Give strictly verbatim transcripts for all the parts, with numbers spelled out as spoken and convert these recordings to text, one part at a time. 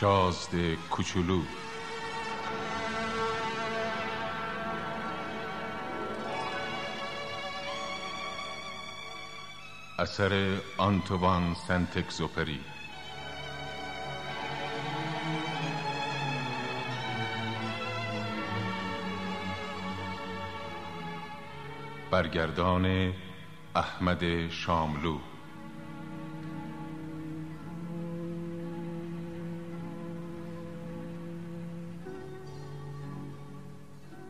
شازده کوچولو. اثر آنتوان سنت اگزوپری. برگردان احمد شاملو.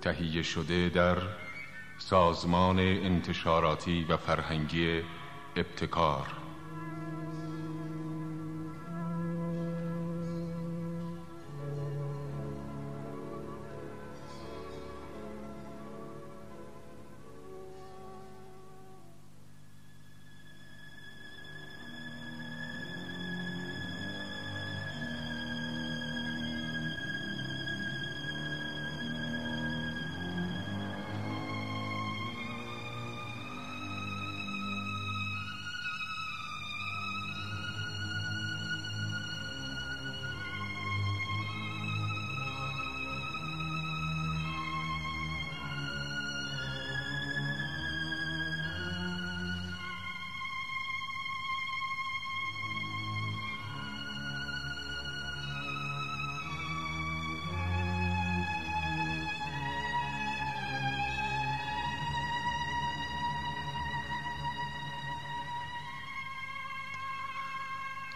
تهیه شده در سازمان انتشاراتی و فرهنگی ابتکار.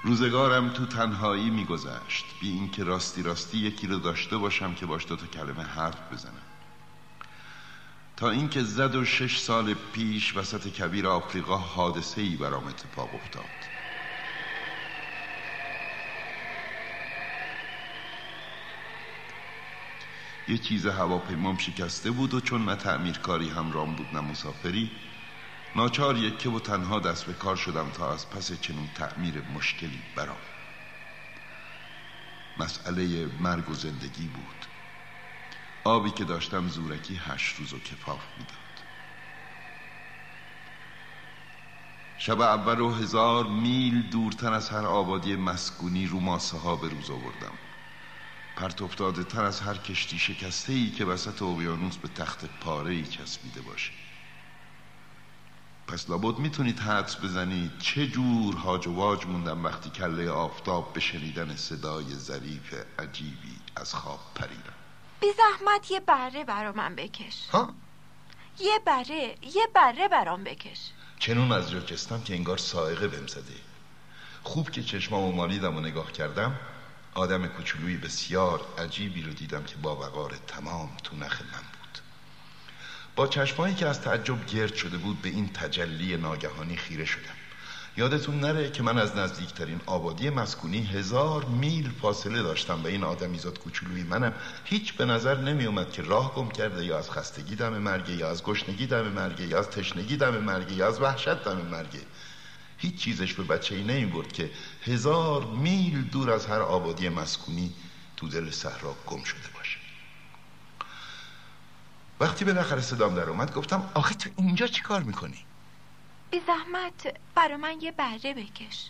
روزگارم تو تنهایی میگذشت، بی اینکه راستی راستی یکی رو داشته باشم که باش دو تا کلمه حرف بزنم، تا اینکه زد و شش سال پیش وسط کویر آفریقا حادثه‌ای برام اتفاق افتاد. یه چیز هواپیمام شکسته بود و چون نه تعمیرکاری همراهم بود نه مسافری، ناچار یکه و تنها دست به کار شدم تا از پس چنین تعمیر مشکلی برام. مسئله مرگ و زندگی بود. آبی که داشتم زورکی هشت روز و کفاف میداد. شب اول و هزار میل دورتر از هر آبادی مسکونی رو ماسه ها به روز آوردم، پرت افتاده تر از هر کشتی شکسته ای که وسط اقیانوس به تخت پاره ای چسبیده باشه. پس لابد میتونید حدس بزنید چه جور هاج و واج موندم وقتی کله آفتاب به شنیدن صدای ظریف عجیبی از خواب پریدم. بی زحمت یه بره برا من بکش. ها؟ یه بره یه بره برام بکش. چنون از جا جستم که انگار سائقه بهم زده. خوب که چشمامو مالیدم و نگاه کردم، آدم کوچولوی بسیار عجیبی رو دیدم که با وقار تمام تو نخ من بود. با چشمایی که از تعجب گرد شده بود به این تجلی ناگهانی خیره شدم. یادتون نره که من از نزدیکترین آبادی مسکونی هزار میل فاصله داشتم و این آدمیزاد کوچولوی منم هیچ به نظر نمی اومد که راه گم کرده، یا از خستگی دم مرگه، یا از گشنگی دم مرگه، یا از تشنگی دم مرگه، یا از وحشت دم مرگه. هیچ چیزش به بچه‌ای نمی‌برد که هزار میل دور از هر آبادی مسکونی تو دل صحرا گم شده باشه. وقتی بالاخره صدام در اومد گفتم آخه تو اینجا چی کار میکنی؟ بی زحمت برا من یه بره بکش.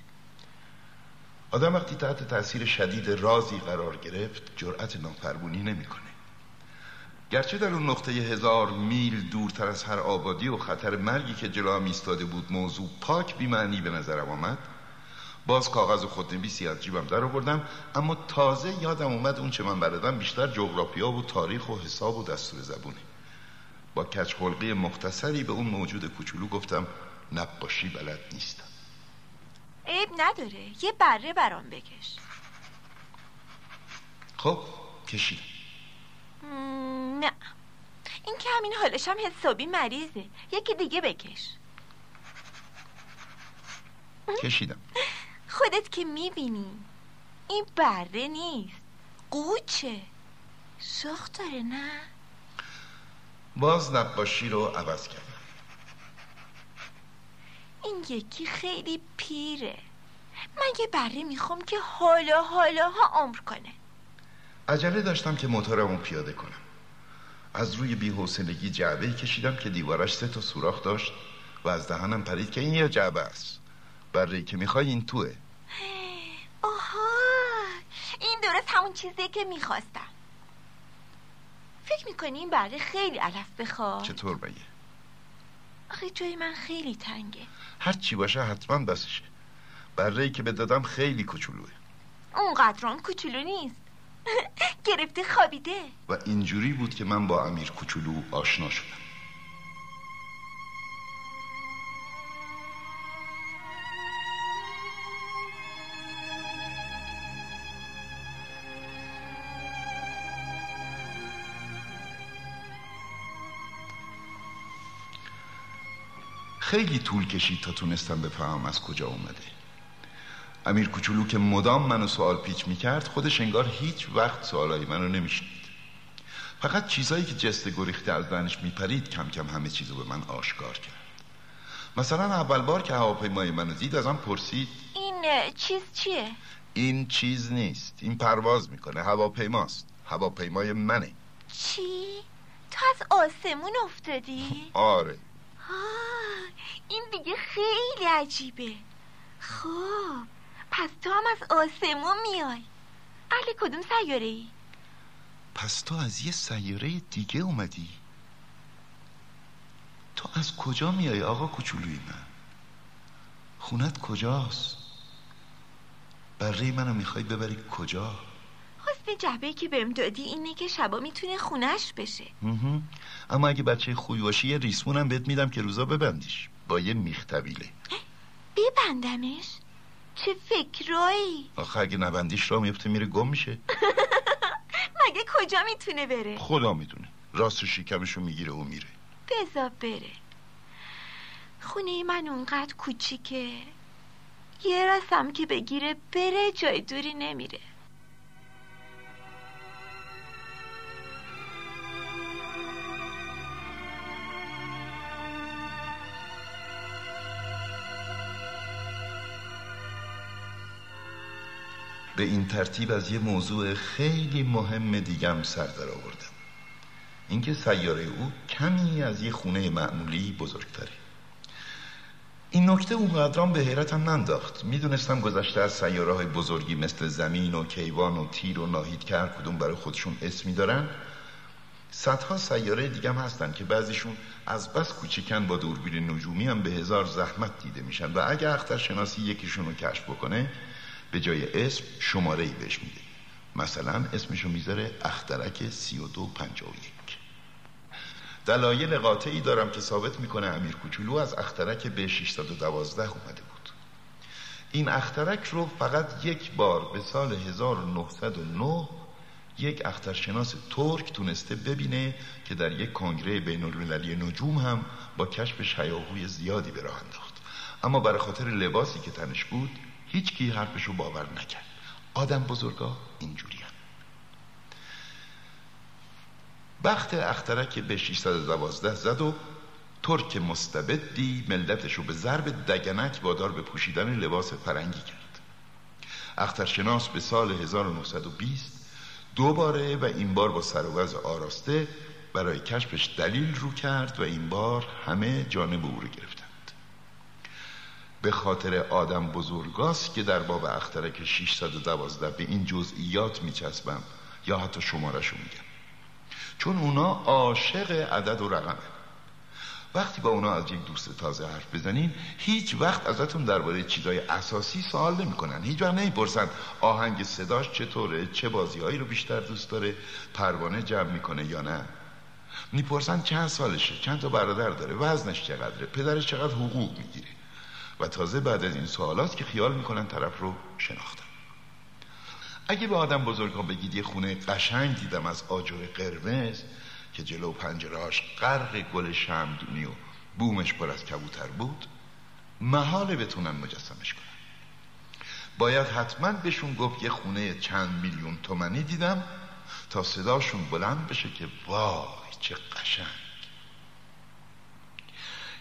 آدم وقتی تحت تأثیر شدید رازی قرار گرفت جرأت نافرمونی نمیکنه. گرچه در اون نقطه هزار میل دورتر از هر آبادی و خطر مرگی که جلوام ایستاده بود موضوع پاک بی‌معنی به نظرم آمد، باز کاغذ و خودنویسی از جیبم در آوردم، اما تازه یادم اومد اون چه من بلدم بیشتر جغرافیا و تاریخ و حساب و دستور زبونه. با کجخلقی مختصری به اون موجود کوچولو گفتم نباشی بلد نیستم. عیب نداره یه بره برام بکش. خب کشیدم. نه این که همین حالشم حسابی مریضه، یکی دیگه بکش. کشیدم. خودت که میبینی این بره نیست، قوچه، شاخ داره. نه باز نقاشی رو عوض کردم. این یکی خیلی پیره، من یه بره میخوام که حالا حالا ها عمر کنه. عجله داشتم که موتورمو پیاده کنم، از روی بی‌حوصلگی جعبه‌ای کشیدم که دیوارش سه تا سوراخ داشت و از دهنم پرید که این یه جعبه است، بره‌ای که میخوای این توه. آها این دور درست همون چیزیه که میخواستم. فکر میکنی این بره خیلی علف بخواد؟ چطور بگه؟ آخه جای من خیلی تنگه. هر چی باشه حتما بسشه. بره‌ای که به دادم خیلی کوچولوه. اونقدرام کوچولو نیست. گرفته خوابیده. و اینجوری بود که من با امیر کوچولو آشنا شدم. خیلی طول کشید تا تونستم بفهمم از کجا اومده. امیر کوچولو که مدام منو سوال پیچ میکرد، خودش انگار هیچ وقت سوالای منو نمیشنید. فقط چیزایی که جست گریخته از دانش میپرید کم کم همه چیزو به من آشکار کرد. مثلا اول بار که هواپیمای منو دید ازم پرسید این چیز چیه؟ این چیز نیست، این پرواز میکنه، هواپیماست، هواپیمای منه. چی؟ تو از آسمون افتادی؟ آره. آه، این دیگه خیلی عجیبه. خب پس تو هم از آسمون میای. اهل کدوم سیاره ای؟ پس تو از یه سیاره دیگه اومدی؟ تو از کجا میای آقا کوچولوی من؟ خونت کجاست؟ بره منو میخوای ببری کجا؟ حسن جعبه‌ای که بهم دادی اینه که شبا میتونه خونش بشه. اما اگه بچه خوبی باشی یه ریسمونم بهت میدم که روزا ببندیش با یه میخ طویله. ببندمش؟ چه فکرایی؟ آخه اگه نبندیش را میفته میره گم میشه. مگه کجا میتونه بره؟ خدا میدونه. راست شکمشو میگیره و میره. بذار بره. خونه من اونقدر کوچیکه یه راستم که بگیره بره جای دوری نمیره. به این ترتیب از یه موضوع خیلی مهم دیگم سر در آوردم. اینکه سیاره او کمی از یه خونه معمولی بزرگتره. این نکته اونقدرام به حیرتم ننداخت. میدونستم گذشته از سیاره های بزرگی مثل زمین و کیوان و تیر و ناهیدکر کدوم برای خودشون اسمی دارن، صدها سیاره دیگم هستن که بعضیشون از بس کوچیکن با دوربین نجومی هم به هزار زحمت دیده میشن و اگه اخترشناسی یکیشون رو کشف بکنه به جای اسم شماره‌ای بهش میده. مثلا اسمشو میذاره اخترک سی و دو پنجاه و یک. دلایل قاطعی دارم که ثابت میکنه امیر کوچولو از اخترک بی ششصد و دوازده اومده بود. این اخترک رو فقط یک بار به سال هزار و نهصد و نه یک اخترشناس ترک تونسته ببینه که در یک کنگره بین‌المللی نجوم هم با کشفش هیاهوی زیادی به راه انداخت. اما برای خاطر لباسی که تنش بود هیچ کی حرفشو باور نکرد. آدم بزرگا اینجوریه. بخت اخترک به ششصد و دوازده زد و ترک مستبدی ملتشو به ضرب دگنک وادار به پوشیدن لباس فرنگی کرد. اخترشناس به سال هزار و نهصد و بیست دوباره و این بار با سر و وضع آراسته برای کشفش دلیل رو کرد و این بار همه جانب او رو گرفتن. به خاطر آدم بزرگاست که در باب اخترک ششصد و دوازده به این جزئیات میچسبم یا حتی شمارشو میگم، چون اونا عاشق عدد و رقمه. وقتی با اونا از یک دوست تازه حرف بزنین هیچ وقت ازتون درباره چیزای اساسی سوال نمیکنن. هیچ وقت نمیپرسن آهنگ صداش چطوره، چه بازیایی رو بیشتر دوست داره، پروانه جمع میکنه یا نه. میپرسن چند سالشه، چند تا برادر داره، وزنش چقدره، پدرش چقدر حقوق میگیره. و تازه بعد از این سوالات که خیال میکنن طرف رو شناختن. اگه به آدم بزرگان بگید یه خونه قشنگ دیدم از آجر قرمز که جلو پنجرهاش غرق گل شمعدونی و بومش پر از کبوتر بود، محاله بتونن مجسمش کنن. باید حتما بهشون گفت یه خونه چند میلیون تومانی دیدم تا صداشون بلند بشه که وای چه قشنگ.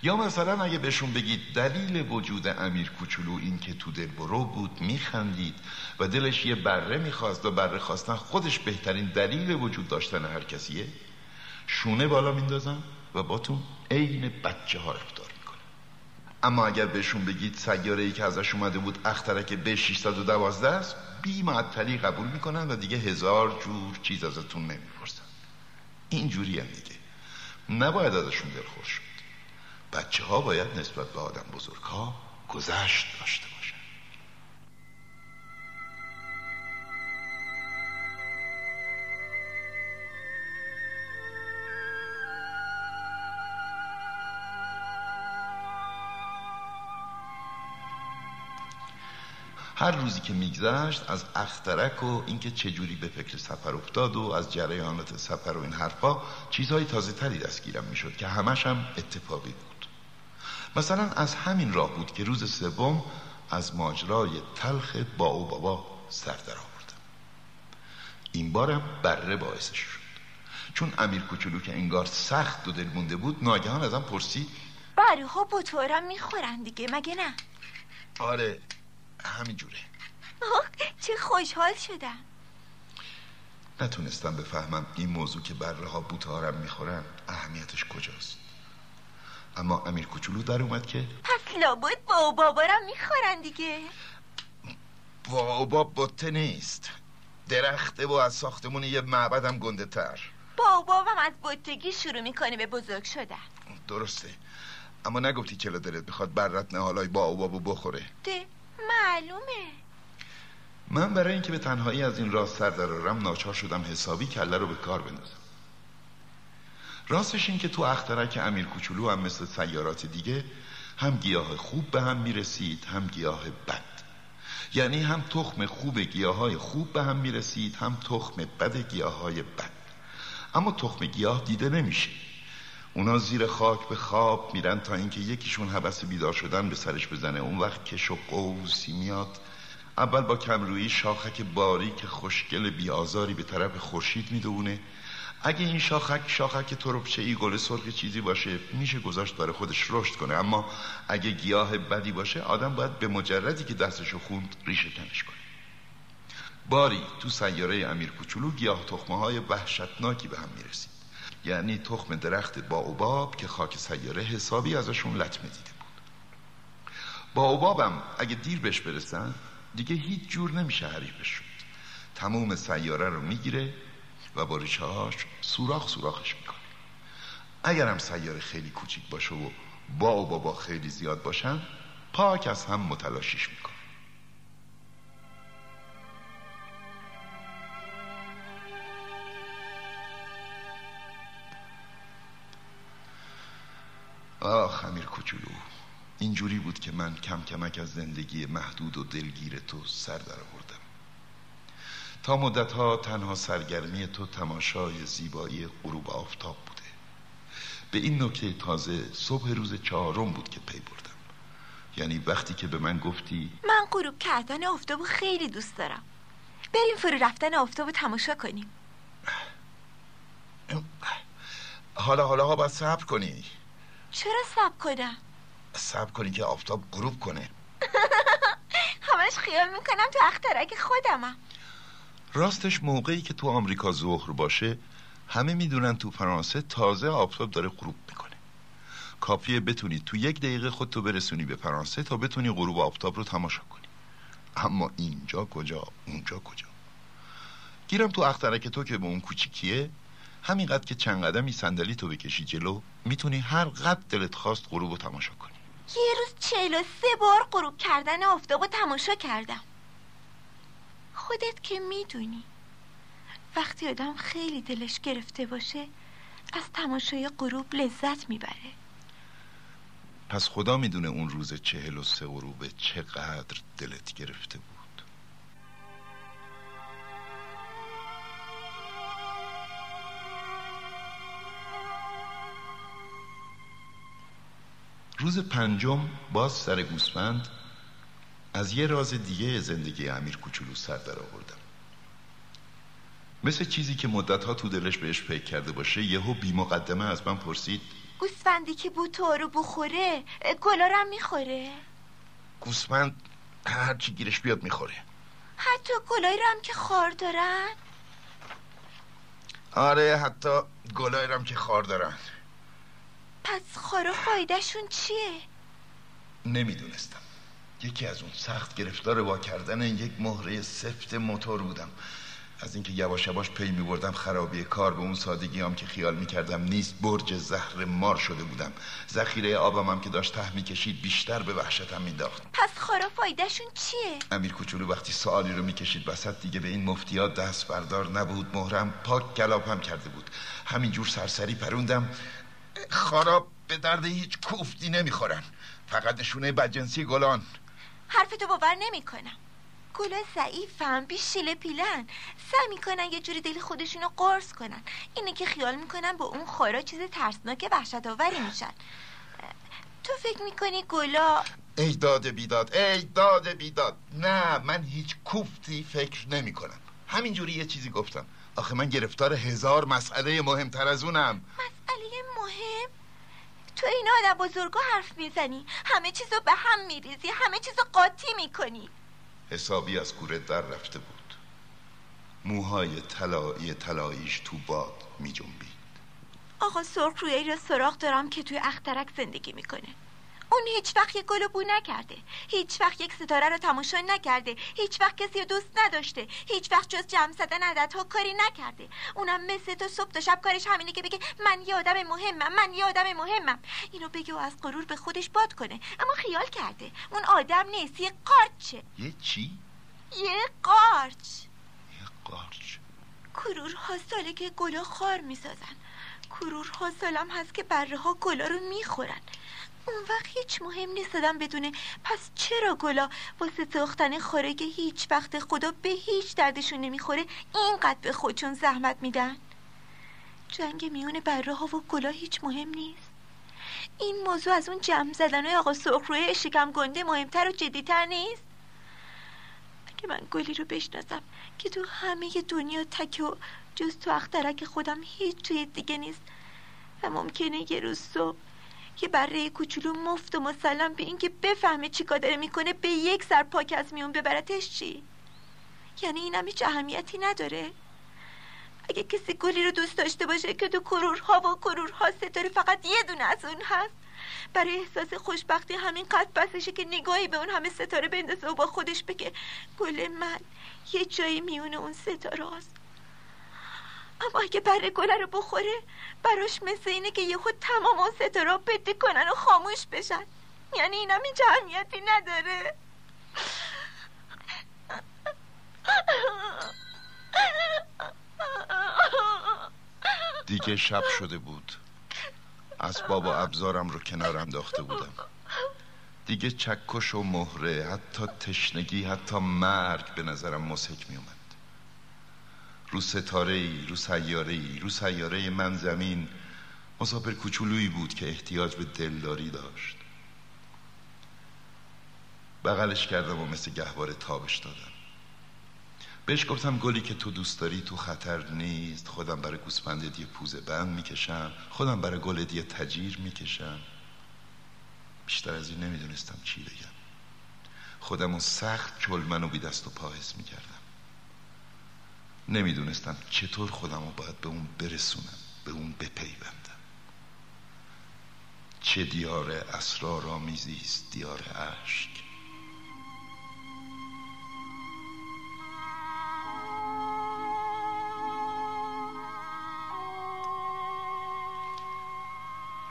یا مثلا اگه بهشون بگید دلیل وجود امیر کوچولو این که تو دل برو بود، میخندید و دلش یه بره میخواست و بره خواستن خودش بهترین دلیل وجود داشتن هر کسیه، شونه بالا میندازن و با تو عین بچه ها رفتار میکنن. اما اگر بهشون بگید سیاره‌ای که ازش اومده بود اخترک بی شش یک دو است، بی معطلی قبول میکنن و دیگه هزار جور چیز ازتون نمیپرسن. اینجوری هم دیگه نباید ازشون دلخور شد. بچه ها باید نسبت به آدم بزرگ ها گذشت داشته باشن. هر روزی که میگذشت از اخترک و اینکه چجوری به فکر سفر افتاد و از جریانات سفر و این حرفا چیزهای تازه تری دستگیرم میشد که همش هم اتفاقی بود. مثلا از همین راه بود که روز سوم از ماجرای تلخ با او بابا سر در آوردم. این بارم بره باعثش شد، چون امیر کوچولو که انگار سخت و دلمونده بود ناگهان ازم پرسید: بره ها با تو آرام میخورن دیگه، مگه نه؟ آره همینجوره. چه خوشحال شدم. نتونستم بفهمم این موضوع که بره ها بوته ها رم میخورن اهمیتش کجاست. اما امیر کوچولو در اومد که پس لابد با او بابا رم میخورن دیگه. با او بابا بطه نیست، درخته و از ساختمون یه معبدم گنده تر. با او بابام از بطگی شروع میکنه به بزرگ شدن. درسته، اما نگفتی چلا دلت بخواد برت نهالای با او بابو بخوره؟ ده معلومه. من برای اینکه به تنهایی از این راست سر درارم ناچار شدم حسابی کله رو به کار بندازم. راستش این که تو اخترک امیر کوچولو هم مثل سیارات دیگه هم گیاه خوب به هم میرسید هم گیاه بد. یعنی هم تخم خوب گیاهای خوب به هم میرسید هم تخم بد گیاهای بد. اما تخم گیاه دیده نمیشه. اونا زیر خاک به خواب میرن تا اینکه یکیشون هوس بیدار شدن به سرش بزنه. اون وقت کش و قوسی میاد. اول با کمرویی شاخک باریک خوشگل بیازاری به طرف خورشید میدونه. اگه این شاخک شاخک تربچه‌ای گل سرخ چیزی باشه میشه گذاشت برای خودش رشد کنه، اما اگه گیاه بدی باشه آدم باید به مجردی که دستشو خوند ریشه کنش کنه. باری تو سیاره امیر کوچولو گیاه تخمه‌های وحشتناکی به هم میرسید. یعنی تخم درخت باوباب که خاک سیاره حسابی ازشون لطمه دیده بود. باوبابم اگه دیر بهش برسن دیگه هیچ جور نمیشه حریفش شد. تمام سیاره رو میگیره و با ریشه‌هاش سوراخ سوراخش میکنه. اگرم سیاره خیلی کوچیک باشه و باوبابا خیلی زیاد باشن پاک از هم متلاشیش میکنه. آخ امیر کوچولو، اینجوری بود که من کم کمک از زندگی محدود و دلگیر تو سر در آوردم. تا مدتها تنها سرگرمی تو تماشای زیبایی غروب آفتاب بوده. به این نکته تازه صبح روز چهارم بود که پی بردم. یعنی وقتی که به من گفتی من غروب کردن آفتابو خیلی دوست دارم، بریم فرو رفتن آفتابو تماشا کنیم. حالا حالا ها باید صبر کنی. چرا صبر کنم؟ صبر کنی که آفتاب غروب کنه. همش خیال میکنم تو اخترک خودمم. راستش موقعی که تو آمریکا ظهر باشه همه میدونن تو فرانسه تازه آفتاب داره غروب میکنه. کافیه بتونی تو یک دقیقه خودتو برسونی به فرانسه تا بتونی غروب آفتاب رو تماشا کنی. اما اینجا کجا اونجا کجا. گیرم تو اخترک تو که به اون کوچیکیه، همینقدر که چند قدمی صندلی تو بکشی جلو میتونی هر قد دلت خواست غروب رو تماشا کنی. یه روز چهل و سه بار غروب کردن آفتاب رو تماشا کردم. خودت که میدونی وقتی آدم خیلی دلش گرفته باشه از تماشای غروب لذت میبره. پس خدا میدونه اون روز چهل و سه غروب چقدر دلت گرفته بود. روز پنجم باز سر گوسفند از یه راز دیگه زندگی امیر کوچولو سر در آوردم. مثل چیزی که مدت‌ها تو دلش بهش فکر کرده باشه یهو بی مقدمه از من پرسید: گوسفندی که بوته رو بخوره گلا رو میخوره؟ گوسفند هر چی گیرش بیاد میخوره، حتی گلایی رو هم که خار دارن؟ آره، حتی گلایی رو هم که خار دارن. پس خارو فایده‌شون چیه؟ نمیدونستم. یکی از اون سخت گرفتار وا کردن یک مهره سفت موتور بودم. از اینکه یواش یواش پی می‌بردم خرابی کار به اون سادگیام که خیال می‌کردم نیست، برج زهر مار شده بودم. ذخیره آبم هم که داشت ته می‌کشید بیشتر به وحشتم می‌انداخت. پس خارا فایده‌شون چیه؟ امیر کوچولو وقتی سوالی رو می‌کشید وسط دیگه به این مفتی‌ها دست بردار نبود. مهرم پاک گلاپم کرده بود. همینجور سرسری پروندم خارا به درد هیچ کوفتی نمی‌خورن، فقط نشونه بدجنسی گلان. حرفتو باور نمی‌کنم. گلا ضعیفن، بی شیله پیلن، سعی میکنن یه جوری دل خودشونو قرص کنن. اینه که خیال میکنن با اون خورا چیز ترسناک وحشت آوری میشن. تو فکر میکنی گلا؟ ای داد بیداد، ای داد بیداد. نه، من هیچ کوفتی فکر نمیکنم. همینجوری یه چیزی گفتم. آخه من گرفتار هزار مسئله مهمتر از اونم. مسئله مهم؟ تو این آدم بزرگا حرف میزنی، همه چیزو به هم میریزی، همه چیزو قاطی میکنی. حسابی از کوره در رفته بود. موهای طلایی طلاییش تو باد می جنبید. آقا سرخ رویه‌ای را سراغ دارم که توی اخترک زندگی میکنه. اون هیچ وقت یک گل بو نکرده، هیچ وقت یک ستاره رو تماشا نکرده، هیچ وقت کسی رو دوست نداشته، هیچ وقت جز جمع زدن عددها کاری نکرده. اونم مثل تو صبح تا شب کارش همینه که بگه من یه آدم مهمم، من یه آدم مهمم. اینو بگه و از غرور به خودش باد کنه. اما خیال کرده اون آدم نیست، یه قارچه. یه چی؟ یه قارچ. یه قارچ. غرورها ساله که گلا خار میسازن. غرورها سالم هست که بره‌ها گلا رو میخورن. اون وقت هیچ مهم نیست آدم بدونه پس چرا گلا واسه تاختن خوره که هیچ وقت خدا به هیچ دردشون نمیخوره اینقدر به خودشون زحمت میدن. جنگ میون بره‌ها و گلا هیچ مهم نیست. این موضوع از اون جمع زدنهای آقا سرخروی شکم گنده مهمتر و جدیتر نیست؟ اگه من گلی رو بشناسم که تو همه دنیا تک و جز تو اخترک خودم هیچ توی دیگه نیست و ممکنه یه روز صبح یه بره کوچولو مفت و مسلم به این که بفهمه چی کار داره میکنه به یک سر پاک از میون ببرتش، چی؟ یعنی اینم هیچ اهمیتی نداره؟ اگه کسی گلی رو دوست داشته باشه که تو کرورها و کرورها ستاره فقط یه دونه از اون هست، برای احساس خوشبختی همینقدر بسشه که نگاهی به اون همه ستاره بندازه و با خودش بگه گل من یه جایی میون اون ستاره هست. اما اگه بره گله رو بخوره براش مثل اینه که یه خود تمام اون ستاره‌ها بده کنن و خاموش بشن. یعنی اینم هیچ اهمیتی نداره. دیگه شب شده بود. اسباب و ابزارم رو کنار انداخته بودم. دیگه چکش و مهره، حتی تشنگی، حتی مرگ به نظرم مسحک می اومد. رو ستاره‌ای، رو سیاره‌ای، رو سیاره من زمین مسافر کوچولویی بود که احتیاج به دلداری داشت. بغلش کردم و مثل گهواره تابش دادم. بهش گفتم گلی که تو دوست داری تو خطر نیست. خودم برای گوسفندت یه پوزه بند میکشم، خودم برای گلت یه تجیر میکشم. بیشتر از این نمیدونستم چی بگم. خودم رو سخت چلمن و بی دست و پا حس میکردم. نمیدونستم چطور خودم رو باید به اون برسونم، به اون بپیوندم. چه دیار اسرارآمیزی است دیار عشق.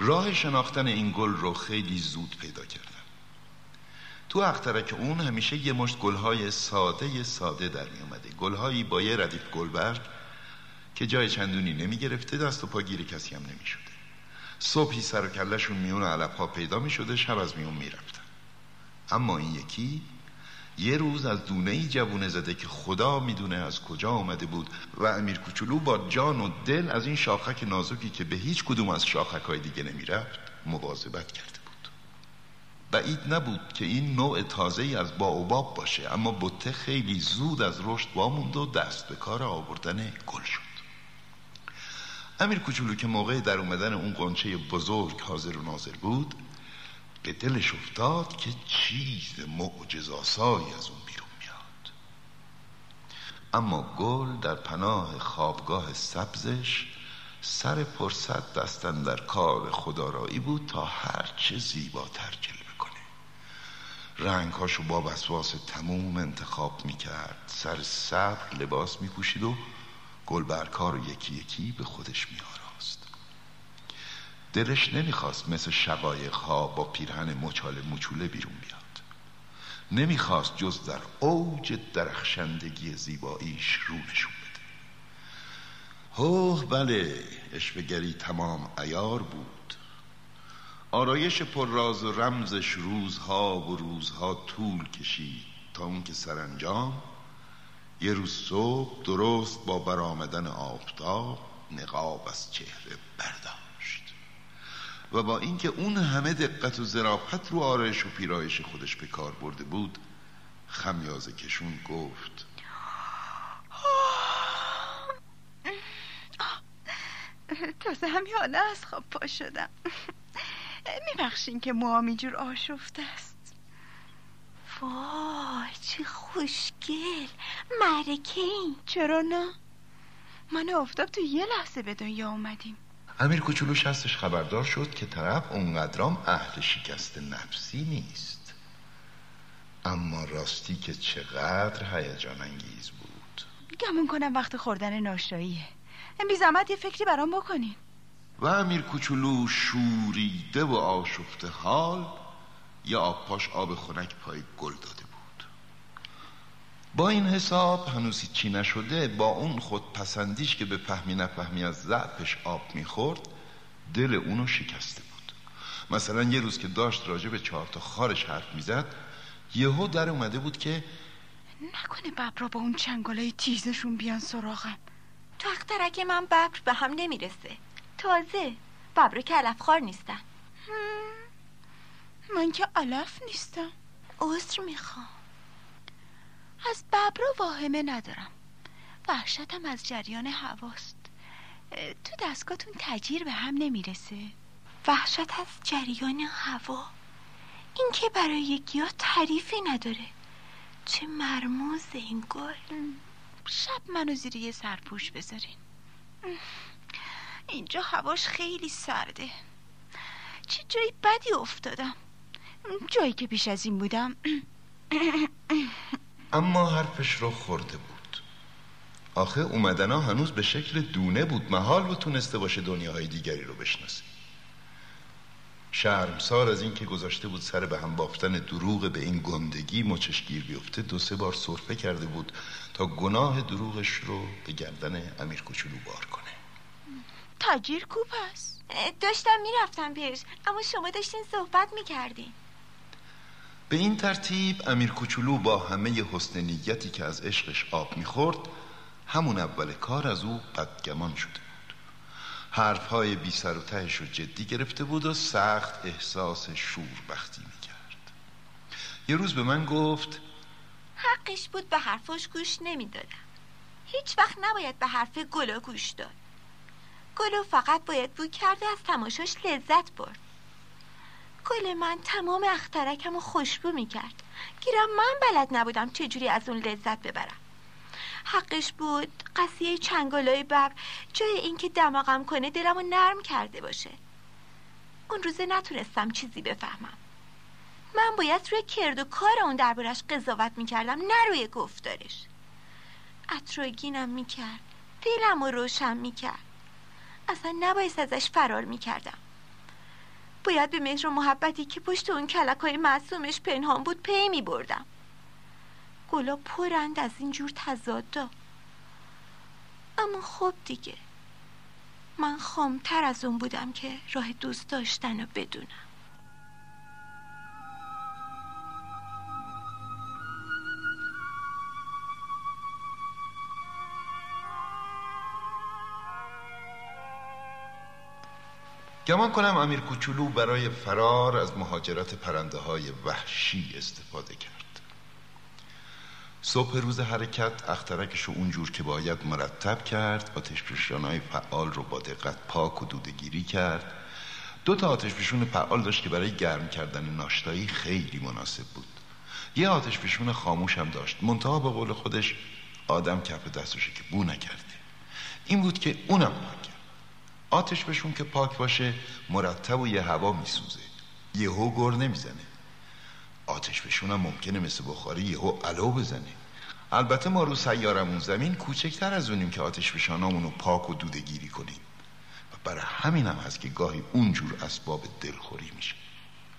راه شناختن این گل رو خیلی زود پیدا کردم. تو اخترک اون همیشه یه مشت گلهای ساده ساده در می اومده. گلهایی با یه ردیف گلبرگ که جای چندونی نمی گرفته، دست و پاگیر کسی هم نمی شده. صبحی سر و کلشون میون علفها پیدا می شده، شب از میون می رفتن. اما این یکی یه روز از دونه ای جوونه زده که خدا می دونه از کجا آمده بود و امیر کوچولو با جان و دل از این شاخک نازکی که به هیچ کدوم از شاخک‌های دیگه نمی رفت مواظبت کرده. بعید نبود که این نوع تازه‌ای از باوباب باشه، اما بوته خیلی زود از رشد واموند و دست به کار آوردن گل شد. امیر کوچولو که موقع در اومدن اون قنچه بزرگ حاضر و ناظر بود، به دلش افتاد که چیز معجزه‌آسایی از اون بیرون میاد. اما گل در پناه خوابگاه سبزش سر فرصت دستن در کار خدارایی بود تا هرچه زیباتر جلوه کنه. رنگهاشو با وسواس تموم انتخاب میکرد، سر صبر لباس میپوشید و گلبرگ‌ها رو یکی یکی به خودش میآراست. دلش نمیخواست مثل شقایق‌ها با پیرهن مچاله مچوله بیرون بیاد، نمیخواست جز در اوج درخشندگی زیباییش رو نشون بده. هوه بله، عشوه‌گری تمام عیار بود. آرایش پر راز و رمزش روزها و روزها طول کشید تا اون که سرانجام یه روز صبح درست با برآمدن آفتاب نقاب از چهره برداشت و با اینکه اون همه دقت و ظرافت رو آرایش و پیرایش خودش به کار برده بود، خمیازه کشون گفت: تازه همیانه از خواب پا شدم، میبخشین که موام اینجور آشفته است. وای چه خوشگل، معرکه این. چرا نه؟ من آفتاب تو یه لحظه به دنیا اومدیم. امیر کوچولو شستش خبردار شد که طرف اونقدرام اهل شکست نفسی نیست، اما راستی که چقدر هیجان انگیز بود. گمون کنم وقت خوردن ناشتاییه، بی زحمت یه فکری برام بکنین. و امیر کوچولو شوریده و آشفته حال یه آب پاش آب خنک پای گل داده بود. با این حساب هنوز چی نشده، با اون خود پسندیش که به فهمی نفهمی از ضعفش آب میخورد، دل اونو شکسته بود. مثلا یه روز که داشت راجع به چهار تا خارش حرف میزد، یهو در اومده بود که نکنه ببرا با اون چنگالای تیزشون بیان سراغم. تو اخترک من ببر به هم نمیرسه، تازه ببرا که علفخوار نیستن. من که علف نیستم. عذر میخوام، از ببرا واهمه ندارم، وحشتم از جریان هواست. تو دستگاهتون تجیر به هم نمیرسه؟ وحشت از جریان هوا، این که برای یکی ها تعریفی نداره. چه مرموز این گل. شب منو زیر یه سرپوش بذارین، اینجا هواش خیلی سرده. چه جایی بدی افتادم، جایی که پیش از این بودم. اما حرفش رو خورده بود. آخه اومدنا هنوز به شکل دونه بود، محال بود تونسته باشه دنیاهای دیگری رو بشناسه. شرمسار از این که گذاشته بود سر به هم بافتن دروغ به این گندگی مچشگیر بیفته، دو سه بار سرفه کرده بود تا گناه دروغش رو به گردن امیر کوچولو بار کنه. تاجر کو پس؟ داشتم میرفتم پیش، اما شما داشتین صحبت میکردین. به این ترتیب امیر کوچولو با همه حسن نیتی که از عشقش آب میخورد، همون اول کار از او بدگمان شده بود. حرفهای بی سر و تهش رو جدی گرفته بود و سخت احساس شوربختی میکرد. یه روز به من گفت: حقش بود به حرفاش گوش نمیدادم. هیچ وقت نباید به حرف گلا گوش داد. گلو فقط باید بو کرده از تماشاش لذت برد. گل من تمام اخترکمو خوشبو میکرد، گیرم من بلد نبودم چجوری از اون لذت ببرم. حقش بود قصیه چنگالای ببر جای این که دماغم کنه دلمو نرم کرده باشه. اون روزه نتونستم چیزی بفهمم. من باید روی کرد و کار اون دربارش قضاوت میکردم، نه روی گفتارش. عطرآگینم میکرد، دلمو روشن میکرد. اصلا نباید ازش فرار میکردم. باید به مهر و محبتی که پشت اون کلکای معصومش پنهان بود پی میبردم. گلا پرند از اینجور تضادا. اما خب دیگه، من خامتر از اون بودم که راه دوست داشتن رو بدونم. گمان کنم امیر کوچولو برای فرار از مهاجرت پرنده های وحشی استفاده کرد. صبح روز حرکت اخترکش رو اونجور که باید مرتب کرد، آتش‌فشان های فعال رو با دقت پاک و دوده‌گیری کرد. دو تا آتش‌فشون فعال داشت که برای گرم کردن ناشتایی خیلی مناسب بود. یه آتش‌فشون خاموش هم داشت، منتها به قول خودش آدم کف دستش که بو نکرده. این بود که اونم پاکه. آتش بشون که پاک باشه مرتب و یه هوا میسوزه، یهو گر نمیزنه. آتش فشونم ممکنه مثل بخاری یهو علو بزنه. البته ما رو سیارمون زمین کوچکتر از اونیم که آتش فشانامونو پاک و دوده گیری کنیم و برای همین هم هست که گاهی اونجور اسباب دلخوری میشه.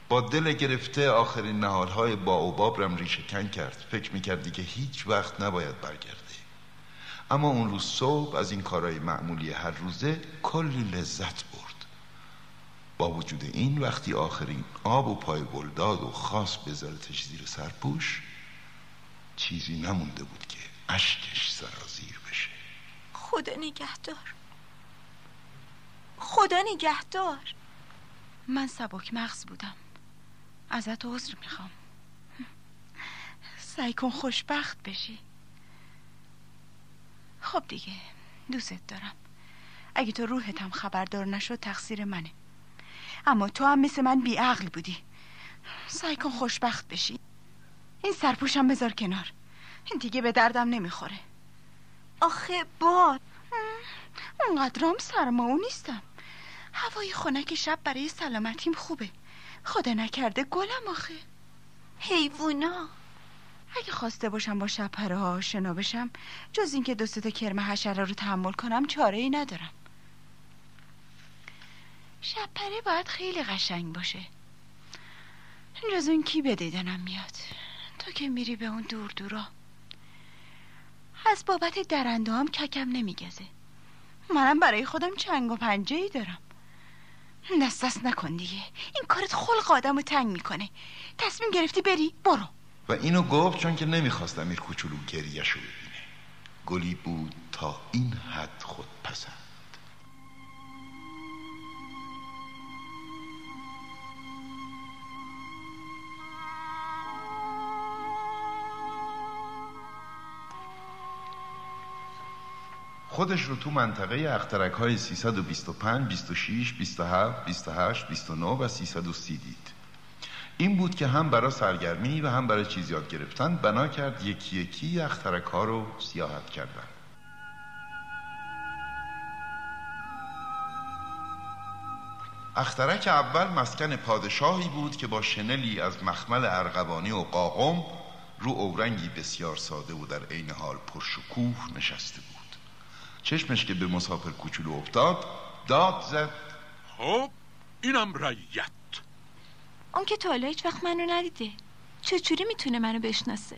با دل گرفته آخرین نهالهای باوبابرم ریشه کن کرد. فکر میکردی که هیچ وقت نباید برگرده، اما اون روز صبح از این کارهای معمولی هر روزه کلی لذت برد. با وجود این وقتی آخرین آب و پای گل داد و خاص بذارتش زیر سرپوش، چیزی نمونده بود که اشکش سرازیر بشه. خدا نگهدار، خدا نگهدار. من سبک مغز بودم، ازت عذر میخوام. سعی کن خوشبخت بشی. خب دیگه، دوست دارم. اگه تو روحت هم خبردار نشد تقصیر منه، اما تو هم مثل من بیعقل بودی. سعی کن خوشبخت بشی. این سرپوشم بذار کنار، این دیگه به دردم نمیخوره. آخه باد، اونقدرام سرماو نیستم. هوای خنک شب برای سلامتیم خوبه. خدا نکرده گلم آخه. حیوونا، اگه خواسته باشم با شب پره‌ها آشنا بشم، جز اینکه دو سه تا کرم حشره رو تحمل کنم چاره ای ندارم. شب پره باید خیلی قشنگ باشه. جز اون کی به دیدنم میاد؟ تو که میری به اون دور دورا. از بابت درنده هم ککم نمیگزه. منم برای خودم چنگ و پنجه ای دارم. دست نکن دیگه، این کارت خلق آدمو تنگ میکنه. تصمیم گرفتی بری، برو. و اینو گفت چون که نمیخواست امیر کوچولو گریه‌شو ببینه. گلی بود تا این حد خودپسند. خودش رو تو منطقه اخترک های سیصد و بیست و پنج، بیست و شش، بیست و هفت، بیست و هشت، بیست و نه و سیصد و سی دید. این بود که هم برای سرگرمی و هم برای چیز یاد گرفتن بنا کرد یکی یکی اخترک ها رو سیاحت کردن. اخترک اول مسکن پادشاهی بود که با شنلی از مخمل ارغوانی و قاقم رو اورنگی بسیار ساده و در عین حال پرشکوه نشسته بود. چشمش که به مسافر کوچولو افتاد، داد زد: خب اینم رعیت. اون که تا حالا هیچ وقت منو ندیده، چجوری میتونه منو بشناسه؟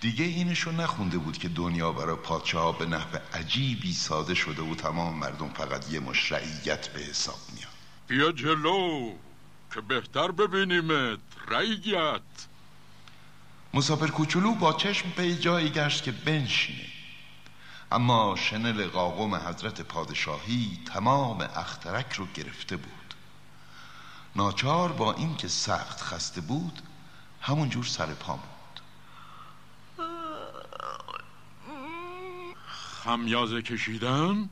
دیگه اینشو نخونده بود که دنیا برای پادشاها به نحو عجیبی ساده شده و تمام مردم فقط یه مش رعیت به حساب میان. بیا جلو که بهتر ببینیمت رعیت. مسافر کوچولو با چشم به جایی گشت که بنشینه، اما شنل قاقم حضرت پادشاهی تمام اخترک رو گرفته بود. ناچار با این که سخت خسته بود همونجور سر پا بود. خمیازه کشیدن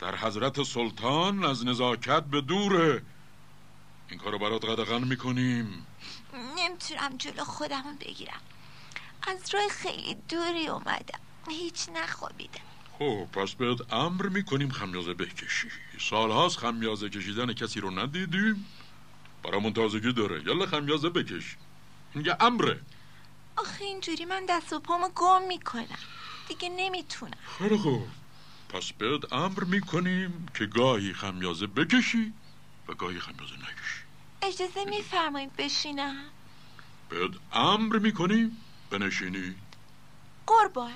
در حضرت سلطان از نزاکت به دوره. این کارو برات قدغن میکنیم. نمیتونم جلو خودمو بگیرم، از راه خیلی دوری اومدم، هیچ نخوابیدم. خب پس بهت امر میکنیم خمیازه بکشی. سالهاست خمیازه کشیدن کسی رو ندیدیم، برامون تازگی داره. یالا خمیازه بکش. میگه امره. آخه اینجوری من دست و پامو گم میکنم، دیگه نمیتونم. خیلی خوب، پس بهت امر میکنیم که گاهی خمیازه بکشی و گاهی خمیازه نکشی. اجازه میفرمایید بشینم؟ بهت امر میکنیم بنشینی. قربان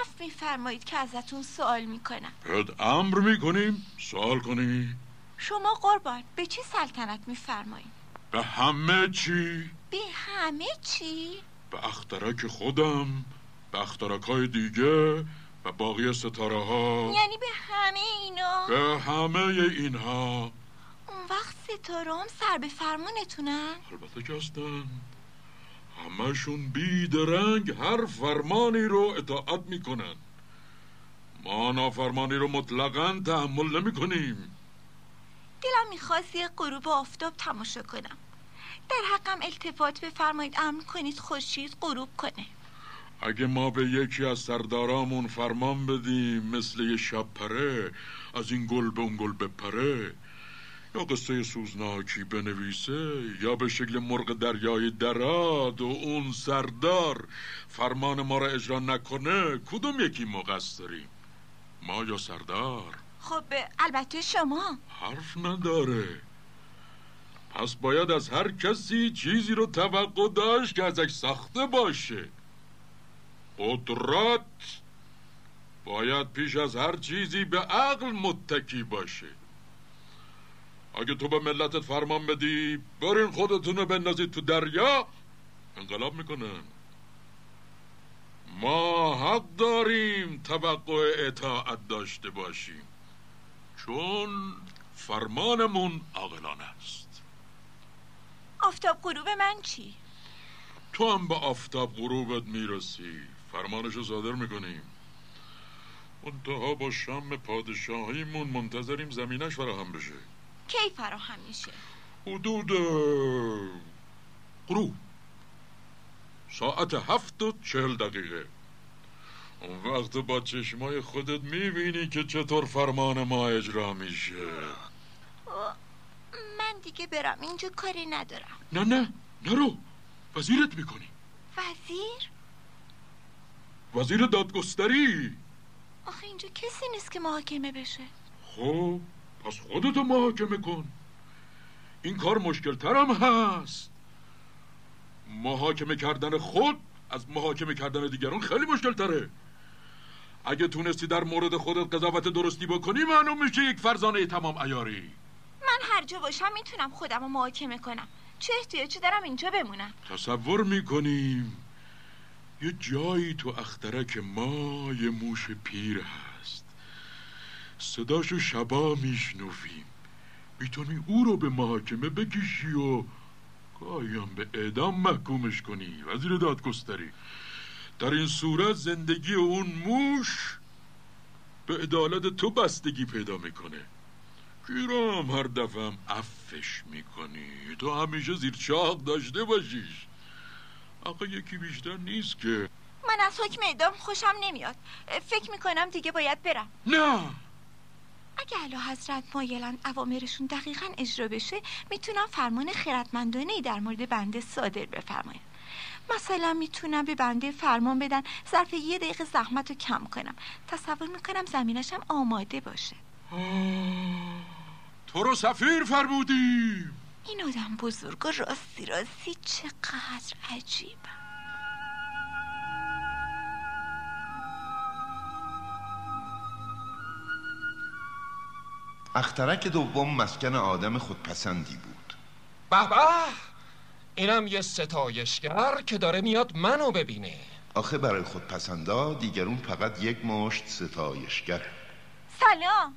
عفو میفرمایید که ازتون سوال میکنم. بهت امر میکنیم سوال کنی. شما قربان به چی سلطنت میفرمایید؟ به همه چی. به همه چی؟ به اخترک خودم، به اخترک های دیگه و باقی ستاره ها. یعنی به همه اینا؟ به همه اینها. اون وقت ستاره هم سر به فرمانتونن؟ البته که هستن، همشون بیدرنگ هر فرمانی رو اطاعت میکنن. ما نافرمانی رو مطلقاً تحمل نمی کنیم. دلم میخواست یه غروب آفتاب تماشا کنم. در حقم التفات بفرمایید، امر کنید خورشید غروب کنه. اگه ما به یکی از سردارامون فرمان بدیم مثل یه شب پره از این گل به اون گل بپره، یا قصه سوزناکی بنویسه، یا به شکل مرغ دریای دراد و اون سردار فرمان ما را اجرا نکنه، کدوم یکی مقصریم؟ ما یا سردار؟ خب البته شما. حرف نداره. پس باید از هر کسی چیزی رو توقع داشت که ازش ساخته باشه. قدرت باید پیش از هر چیزی به عقل متکی باشه. اگه تو به ملتت فرمان بدی برین خودتون رو بندازید تو دریا، انقلاب میکنن. ما حق داریم توقع اطاعت داشته باشیم، چون فرمانمون عاقلانه است. آفتاب غروب من چی؟ تو هم به آفتاب غروبت میرسی، فرمانشو صادر میکنیم. منتها با شم پادشاهیمون منتظریم زمینش فراهم بشه. کی فراهم میشه؟ حدود غروب، ساعت هفت و چهل دقیقه. اون وقت با چشمای خودت میبینی که چطور فرمان ما اجرا میشه. من دیگه برم، اینجا کاری ندارم. نه نه نرو، وزیرت میکنی. وزیر؟ وزیر دادگستری. آخه اینجا کسی نیست که محاکمه بشه. خب پس خودتو محاکمه کن. این کار مشکل‌تر هم هست. محاکمه کردن خود از محاکمه کردن دیگران خیلی مشکل‌تره. اگه تونستی در مورد خودت قضاوت درستی بکنی، معلوم میشه یک فرزانه تمام عیاری. من هر جا باشم میتونم خودم رو محاکمه کنم، چه احتیاجی دارم اینجا بمونم؟ تصور میکنیم یه جایی تو اخترک ما یه موش پیر هست، صداشو شبا میشنویم، میتونی او رو به محاکمه بکشی و گاهیم به اعدام محکومش کنی، وزیر دادگستری. در این صورت زندگی اون موش به عدالت تو بستگی پیدا میکنه. گیرم هر دفعه عفش میکنی، تو همیشه زیر چاق داشته باشیش. آقا یکی بیشتر نیست که. من از حکم اعدام خوشم نمیاد، فکر میکنم دیگه باید برم. نه، اگه اعلیحضرت مایلن اوامرشون دقیقاً اجرا بشه، میتونم فرمان خردمندانه‌ای در مورد بنده صادر بفرماین. مثلا میتونم به بنده فرمان بدن ظرف یه دقیقه زحمت رو کم کنم. تصور میکنم زمینشم آماده باشه. آه، تو رو سفیر فرمودیم. این آدم بزرگ و راستی راستی چقدر عجیب. اخترک دوم مسکن آدم خودپسندی بود. به به، اینم یه ستایشگر که داره میاد منو ببینه. آخه برای خودپسندا دیگرون فقط یک مشت ستایشگر. سلام،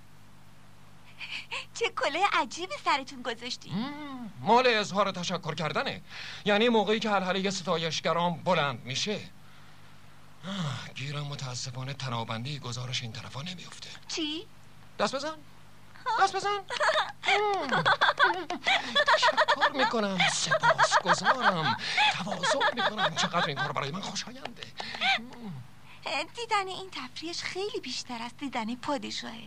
چه کله عجیبی سرتون گذاشتی. مال اظهار تشکر کردنه، یعنی موقعی که هلهله ستایشگران بلند میشه. گیرم متاسفانه تنابندی گزارش این طرفا نمیفته. چی؟ دست بزن، دست بزن. شکر میکنم، سپاس گذارم، تواضع میکنم. چقدر این کار برای من خوشاینده. دیدن این تفریحش خیلی بیشتر از دیدن پادشاهه.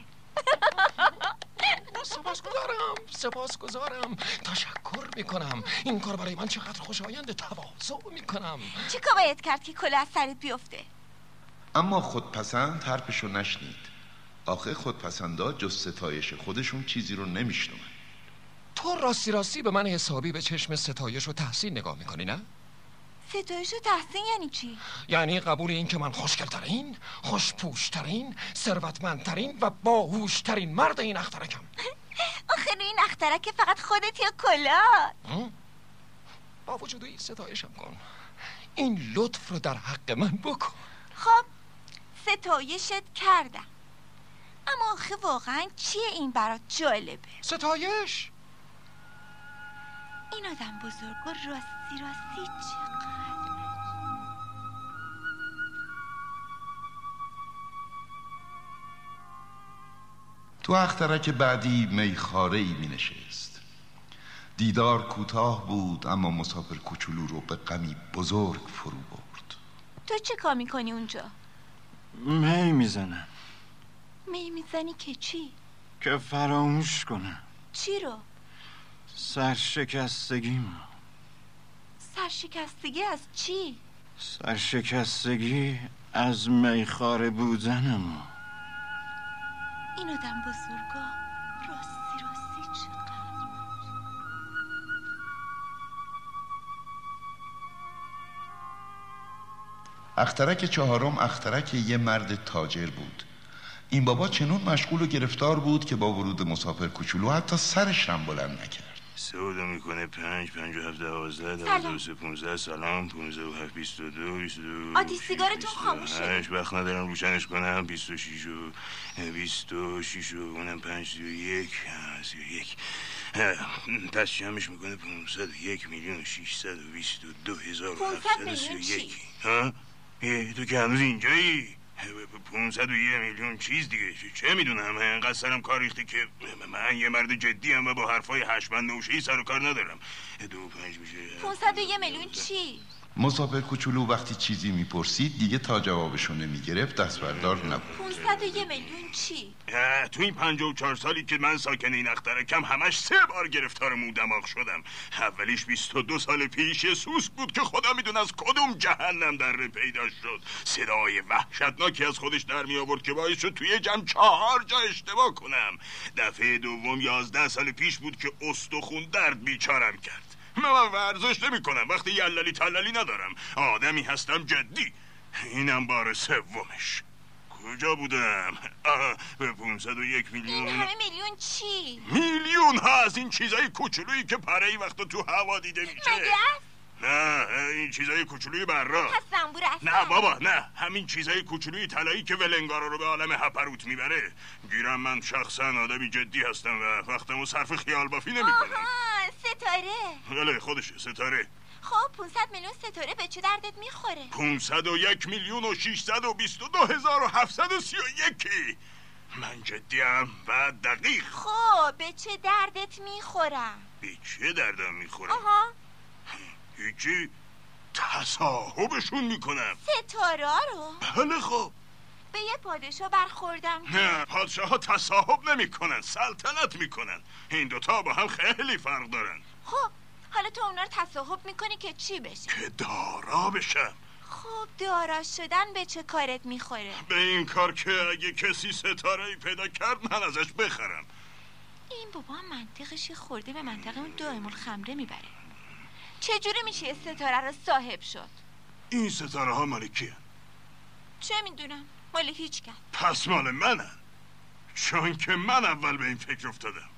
سپاسگزارم، سپاسگزارم، تشکر میکنم. این کار برای من چقدر خوشایند، تواضع میکنم. چه کار باید کرد که کله از سرت بیفته؟ اما خودپسند حرفشو نشنید. آخه خودپسندا جز ستایش خودشون چیزی رو نمیشنون. تو راستی راستی به من حسابی به چشم ستایش و تحسین نگاه میکنی، نه؟ ستایش و تحسین یعنی چی؟ یعنی قبول این که من خوشگلترین، خوشپوشترین، ثروتمندترین و باهوشترین مرد این اخترکم. آخه این اخترک فقط خودت یا کلاه؟ با وجود این ستایشم کن، این لطف رو در حق من بکن. خب ستایشت کردم، اما آخه واقعا چیه این برات جالبه؟ ستایش؟ این آدم بزرگ و راستی راستی چقدر. تو اخترک بعدی میخاره‌ای می نشست. دیدار کوتاه بود، اما مسافر کوچولو رو به غمی بزرگ فرو برد. تو چه کار میکنی اونجا؟ می میزنم. می میزنی که چی؟ که فراموش کنم. چی رو؟ سرشکستگیم. سرشکستگی از چی؟ سرشکستگی از میخواره بودنم. این آدم بزرگا راستی راستی چقدر اخترک چهارم اخترک یه مرد تاجر بود. این بابا چنون مشغول و گرفتار بود که با ورود مسافر کوچولو حتی سرش هم بلند نکرد. سعودو میکنه پنج، پنج و هفت دوازده، دوازده و سه پونزده، سلام، پونزده و هفت، بیست و دو، بیست و دو. آدی سیگارتون خاموش شد. وقت ندارم روشنش کنم. بیست و شیش و بیست و شیش و اونم پنج و یک، سی و یک. پس جمعش میکنه پونزده و یک میلیون و ششصد و بیست و دو هزار و هفتصد و سی و یک. ها؟ ای تو که هنوز اینجایی؟ پونصد و یه میلیون چیز دیگه. چه میدونم، اینقدر سرم کار ریخته که من یه مرد جدی هم و با حرفای هشمند نوشهی سر و کار ندارم. دو پنج میشه پونصد و یه میلیون چی؟ مسافر کوچولو وقتی چیزی میپرسید دیگه تا جوابشو نمیگرفت دست بردار نبود. پونصد و یه میلیون چی؟ تو این پنجاه و چهار سالی که من ساکن این اخترکم همش سه بار گرفتار مو دماغ شدم. اولیش بیست و دو سال پیش یه سوس بود که خدا میدون از کدوم جهنم در پیدا شد. صدای وحشتناکی از خودش در می آورد که باعث شد توی جمع چهار جا اشتباه کنم. دفعه دوم یازده سال پیش بود که استخون درد بیچارم کرد. من ورزش نمی کنم، وقتی یللی تللی ندارم، آدمی هستم جدی. اینم بار سومش. کجا بودم؟ آه به پونصد و یک میلیون. این همه میلیون چی؟ میلیون ها از این چیزای کوچولویی که پره ای وقتا تو هوا دیده میشه. مگه است؟ نه این چیزای کوچولوی برا. پس زنبور هستم. نه بابا نه، همین چیزای کوچولوی طلایی که ولنگارا رو به عالم هپروت میبره. گیرم من شخصا آدمی جدی هستم و وقتمو صرف خیال بافی نمیکنم. آها ستاره. بله خودشه ستاره. خب پونصد میلیون ستاره به چه دردت میخوره؟ پونصد و یک میلیون و ششصد و بیست و دو هزار و هفتصد و سی و یکی. من جدیم و دقیق. خب به چه دردت میخورم؟ به چه دردم میخورم؟ آها هیچی، تصاحبشون میکنم. ستارا رو؟ بله خب. به یه پادشاه برخوردم. نه پادشاه ها تصاحب نمیکنن، سلطنت میکنن. این دوتا با هم خیلی فرق دارن. خب حالا تو اونا رو تصاحب میکنی که چی بشی؟ که دارا بشم. خب دارا شدن به چه کارت میخوره؟ به این کار که اگه کسی ستاره‌ای پیدا کرد من ازش بخرم. این بابا هم منطقش خورده به منطقه اون دائم الخمره میبره. چجوری میشه یه ستاره را صاحب شد؟ این ستاره ها مال کیه؟ چه میدونم؟ مال هیچ کس. پس مال منن، چون که من اول به این فکر افتادم.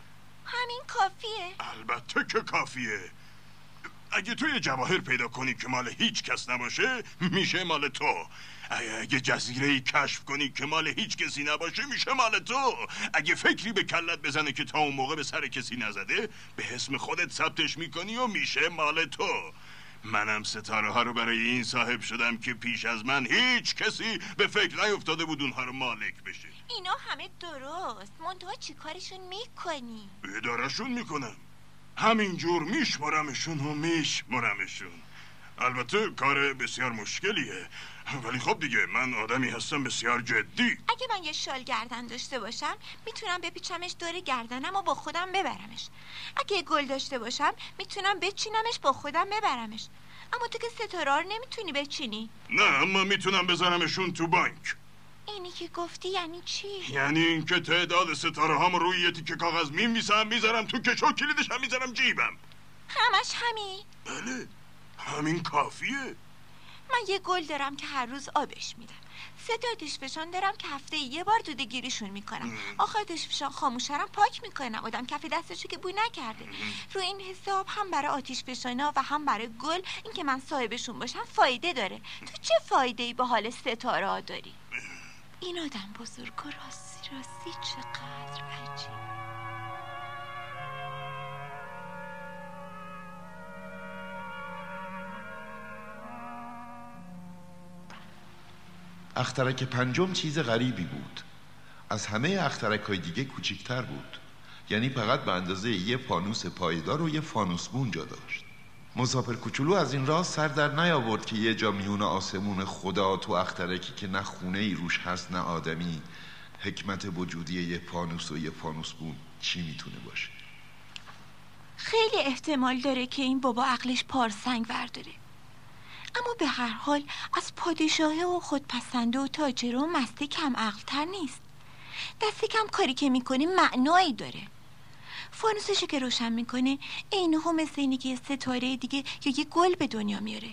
همین کافیه؟ البته که کافیه. اگه تو یه جواهر پیدا کنی که مال هیچ کس نباشه میشه مال تو. اگه جزیره‌ای کشف کنی که مال هیچ کسی نباشه میشه مال تو. اگه فکری به کلت بزنه که تا اون موقع به سر کسی نزده به اسم خودت ثبتش میکنی و میشه مال تو. منم ستاره ها رو برای این صاحب شدم که پیش از من هیچ کسی به فکر نیفتاده بود اونها رو مالک بشه. اینا همه درست، منتها چی کارشون میکنی؟ ادارشون میکنم، همینجور میشمارمشون و میشمارمشون. البته کار بسیار مشکلیه، ولی خب دیگه من آدمی هستم بسیار جدی. اگه من یه شال گردن داشته باشم میتونم بپیچمش دور گردنم و با خودم ببرمش. اگه گل داشته باشم میتونم بچینمش با خودم ببرمش. اما تو که ستارار نمیتونی بچینی. نه اما میتونم بذارمشون تو بانک. اینی که گفتی یعنی چی؟ یعنی اینکه تعداد ستاره هام روی یه تیکه کاغذ میمیسم میذارم تو کشو، کلیدش هم میذارم جیبم. همش همین؟ بله همین کافیه. من یه گل دارم که هر روز آبش میدم. سه تا آتش فشان دارم که هفته یه بار دوده گیریشون میکنم. آخر آتش فشان خاموشرم پاک میکنم. آدم کف دستشو که بوی نکرده. رو این حساب هم برای آتش فشانا و هم برای گل این که من صاحبشون باشم فایده داره. تو چه فایده‌ای به حال ستاره ها داری؟ این آدم بزرگ و راستی راستی چقدر عجیب. اخترک پنجم چیز غریبی بود. از همه اخترک‌های دیگه کوچکتر بود، یعنی فقط به اندازه یه فانوس پایدار و یه فانوس بون جا داشت. مسافر کوچولو از این راه سر در نیاورد که یه جا میون آسمون خدا تو اخترکی که نه خونه ای روش هست نه آدمی، حکمت وجودی یه فانوس و یه فانوس بون چی میتونه باشه؟ خیلی احتمال داره که این بابا عقلش پارسنگ ورداره. اما به هر حال از پادشاه و خودپسنده و تاجر و مسته کم عقل‌تر نیست. دست کم کاری که میکنه معنایی داره. فانوسشو که روشن میکنه عین هم مثل اینی که یه ستاره دیگه یا یه گل به دنیا میاره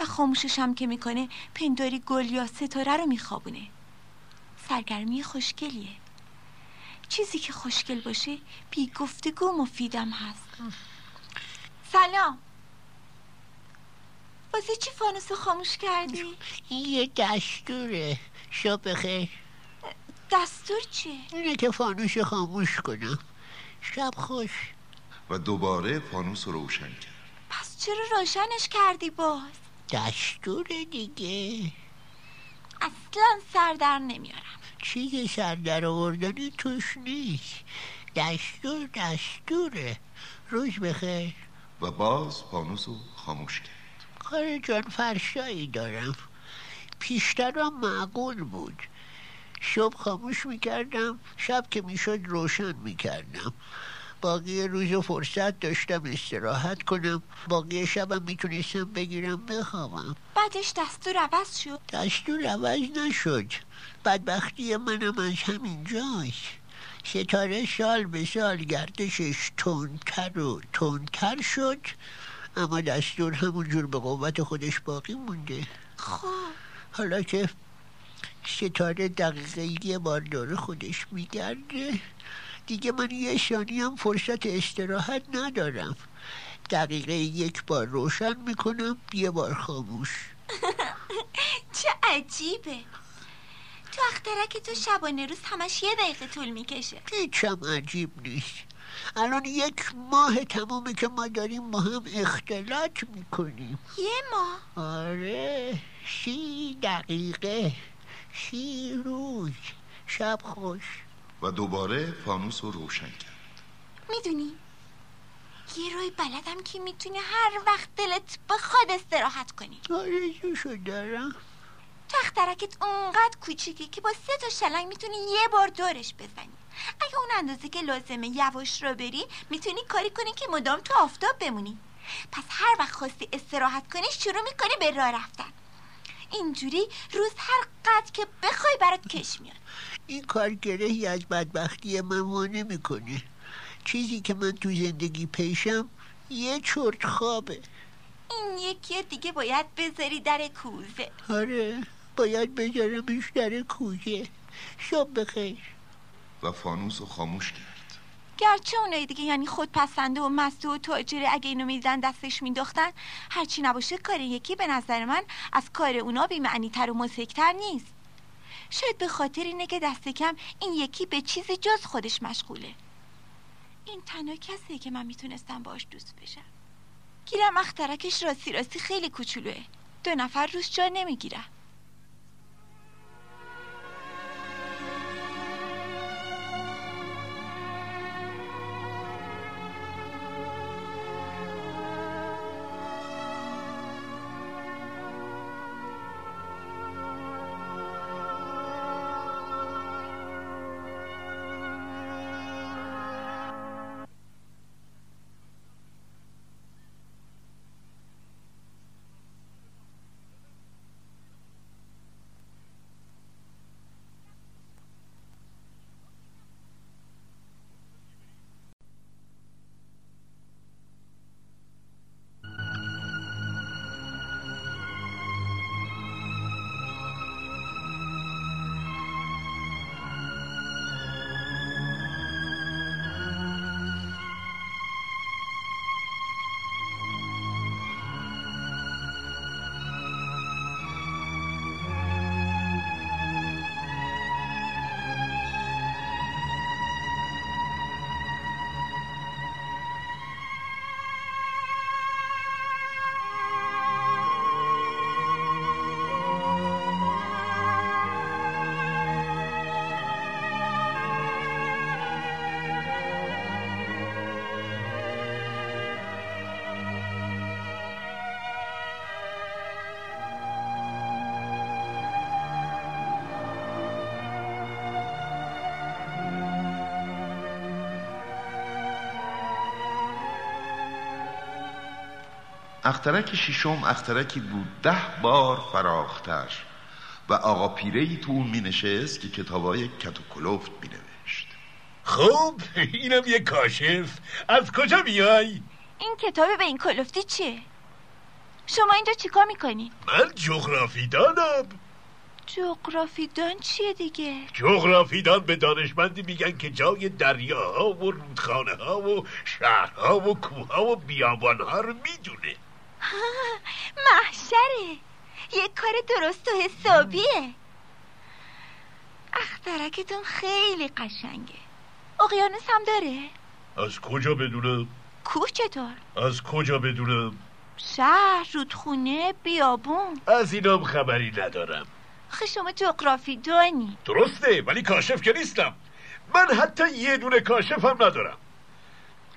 و خاموشش هم که میکنه پنداری گل یا ستاره رو میخوابونه. سرگرمی خوشگلیه. چیزی که خوشگل باشه بی گفتگو مفیدم هست. سلام، واسه چی فانوسو خاموش کردی؟ یه دستوره. شب بخیر. دستور چیه؟ اینه که فانوسو خاموش کنم. شب خوش. و دوباره فانوس رو روشن کرد. پس چرا روشنش کردی باز؟ دستور دیگه. اصلا سردر نمیارم. چیزی سردر آوردنی توش نیست. دستور دستوره. روز بخیر. و باز فانوس رو خاموش کرد. کار جان فرسایی دارم. پیشترم معقول بود. شب خاموش میکردم، شب که میشد روشن میکردم. باقی روز و فرصت داشتم استراحت کنم، باقی شبم میتونستم بگیرم بخوابم. بعدش دستور عوض شد؟ دستور عوض نشد. بدبختی منم از همین جاست. ستاره سال به سال گردشش تندتر و تندتر شد، اما دستور همونجور به قوت خودش باقی مونده. خب حالا که ستاره دقیقه یه بار داره خودش میگرده، دیگه من یه ثانیه هم فرصت استراحت ندارم. دقیقه یک بار روشن میکنم، یه بار خاموش. چه عجیبه. تو اخترک تو شبانه روز همش یه دقیقه طول میکشه. هیچم عجیب نیست. الان یک ماه تمومه که ما داریم ما هم اختلاط میکنیم. یه ماه؟ آره، سی دقیقه، سی روز. شب خوش. و دوباره فانوس رو روشن کرد. میدونی یه روی بلدم که میتونی هر وقت دلت بخواد استراحت کنی. آرزوشو دارم. تو اخترکت اونقدر کوچیکی که با سه تا شلنگ میتونی یه بار دورش بزنی. اگه اون اندازه که لازمه یواش رو بری، میتونی کاری کنی که مدام تو آفتاب بمونی. پس هر وقت خواستی استراحت کنی شروع میکنی به راه رفتن. اینجوری روز هر قد که بخوای برات کش میاد. این کار گرهی از بدبختی من وانه میکنه. چیزی که من تو زندگی پیشم یه چرت خوابه. این یکی دیگه باید بذاری در کوزه. آره، باید بذارمش در کوزه. شب بخیر. و فانوس رو خاموش کرد. گرچه اونای دیگه یعنی خودپسنده و مسته و تاجره اگه اینو میدیدن دستش مینداختن. هرچی نباشه کار یکی به نظر من از کار اونا بی‌معنی تر و مسکتر نیست. شاید به خاطر اینه که دست کم این یکی به چیزی جز خودش مشغوله. این تنها کسیه که من میتونستم باش دوست بشم. گیرم اخترکش راستی راستی خیلی کوچولوه. دو نفر روش جا نمیگیره. اخترک ششم اخترکی بود ده بار فراختر و آقا پیرهی تو اون می نشست که کتابای کت و کلفت می نوشت. خب اینم یه کاشف. از کجا بیای؟ این کتابه به این کلفتی چیه؟ شما اینجا چیکار میکنی؟ من جغرافی دانم. جغرافی دان چیه دیگه؟ جغرافی دان به دانشمندی میگن که جای دریاها و رودخانه ها و شهرها و کوه ها و بیابان ها رو میدونه. محشره، یک کار درست و حسابیه. اخترکتون خیلی قشنگه. اقیانوس هم داره؟ از کجا بدونم؟ کوه چطور؟ از کجا بدونم؟ شهر، رودخونه، بیابون، از اینام خبری ندارم. خب شما جغرافی دانی. درسته، ولی کاشف که نیستم. من حتی یه دونه کاشف هم ندارم.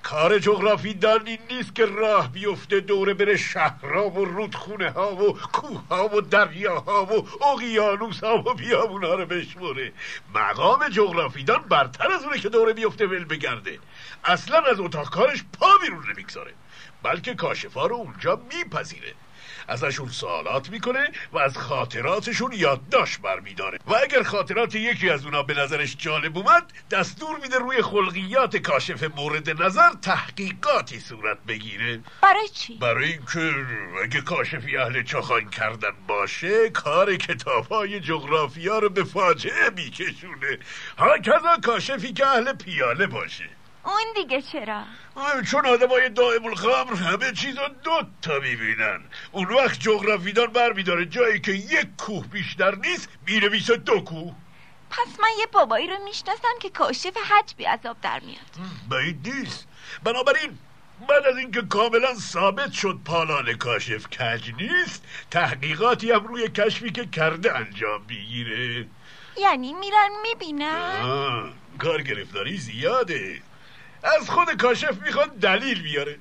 کار جغرافی دانی نیست که راه بیفته دوره بره شهرها و رودخونه ها و کوه ها و دریا ها و اقیانوس ها و بیابون ها رو بشموره. مقام جغرافی دان برتر از اونه که دوره بیفته ول بگرده. اصلا از اتاق کارش پا بیرون نمیگذاره، بلکه کاشفا رو اونجا میپذیره، ازشون سوالات میکنه و از خاطراتشون یادداشت برمیداره و اگر خاطرات یکی از اونا به نظرش جالب اومد دستور میده روی خلقیات کاشف مورد نظر تحقیقاتی صورت بگیره. برای چی؟ برای اینکه اگه کاشفی اهل چاخان کردن باشه کار کتاب‌های جغرافیا رو به فاجعه میکشونه. هرکذا کاشفی که اهل پیاله باشه. اون دیگه چرا؟ چون آدمای دائم الخمر همه چیز رو دو تا میبینن. اون وقت جغرافیدان برمیداره جایی که یک کوه بیشتر نیست مینویسه دو کوه. پس من یه بابایی رو میشناسم که کاشف حج بی عذاب در میاد. بعید نیست. بنابراین بعد از اینکه کاملا ثابت شد پالان کاشف کج نیست، تحقیقاتی هم روی کشفی که کرده انجام بگیره. یعنی میرن میبینن؟ کار گرفتاری زیاده. از خود کاشف میخواد دلیل بیاره.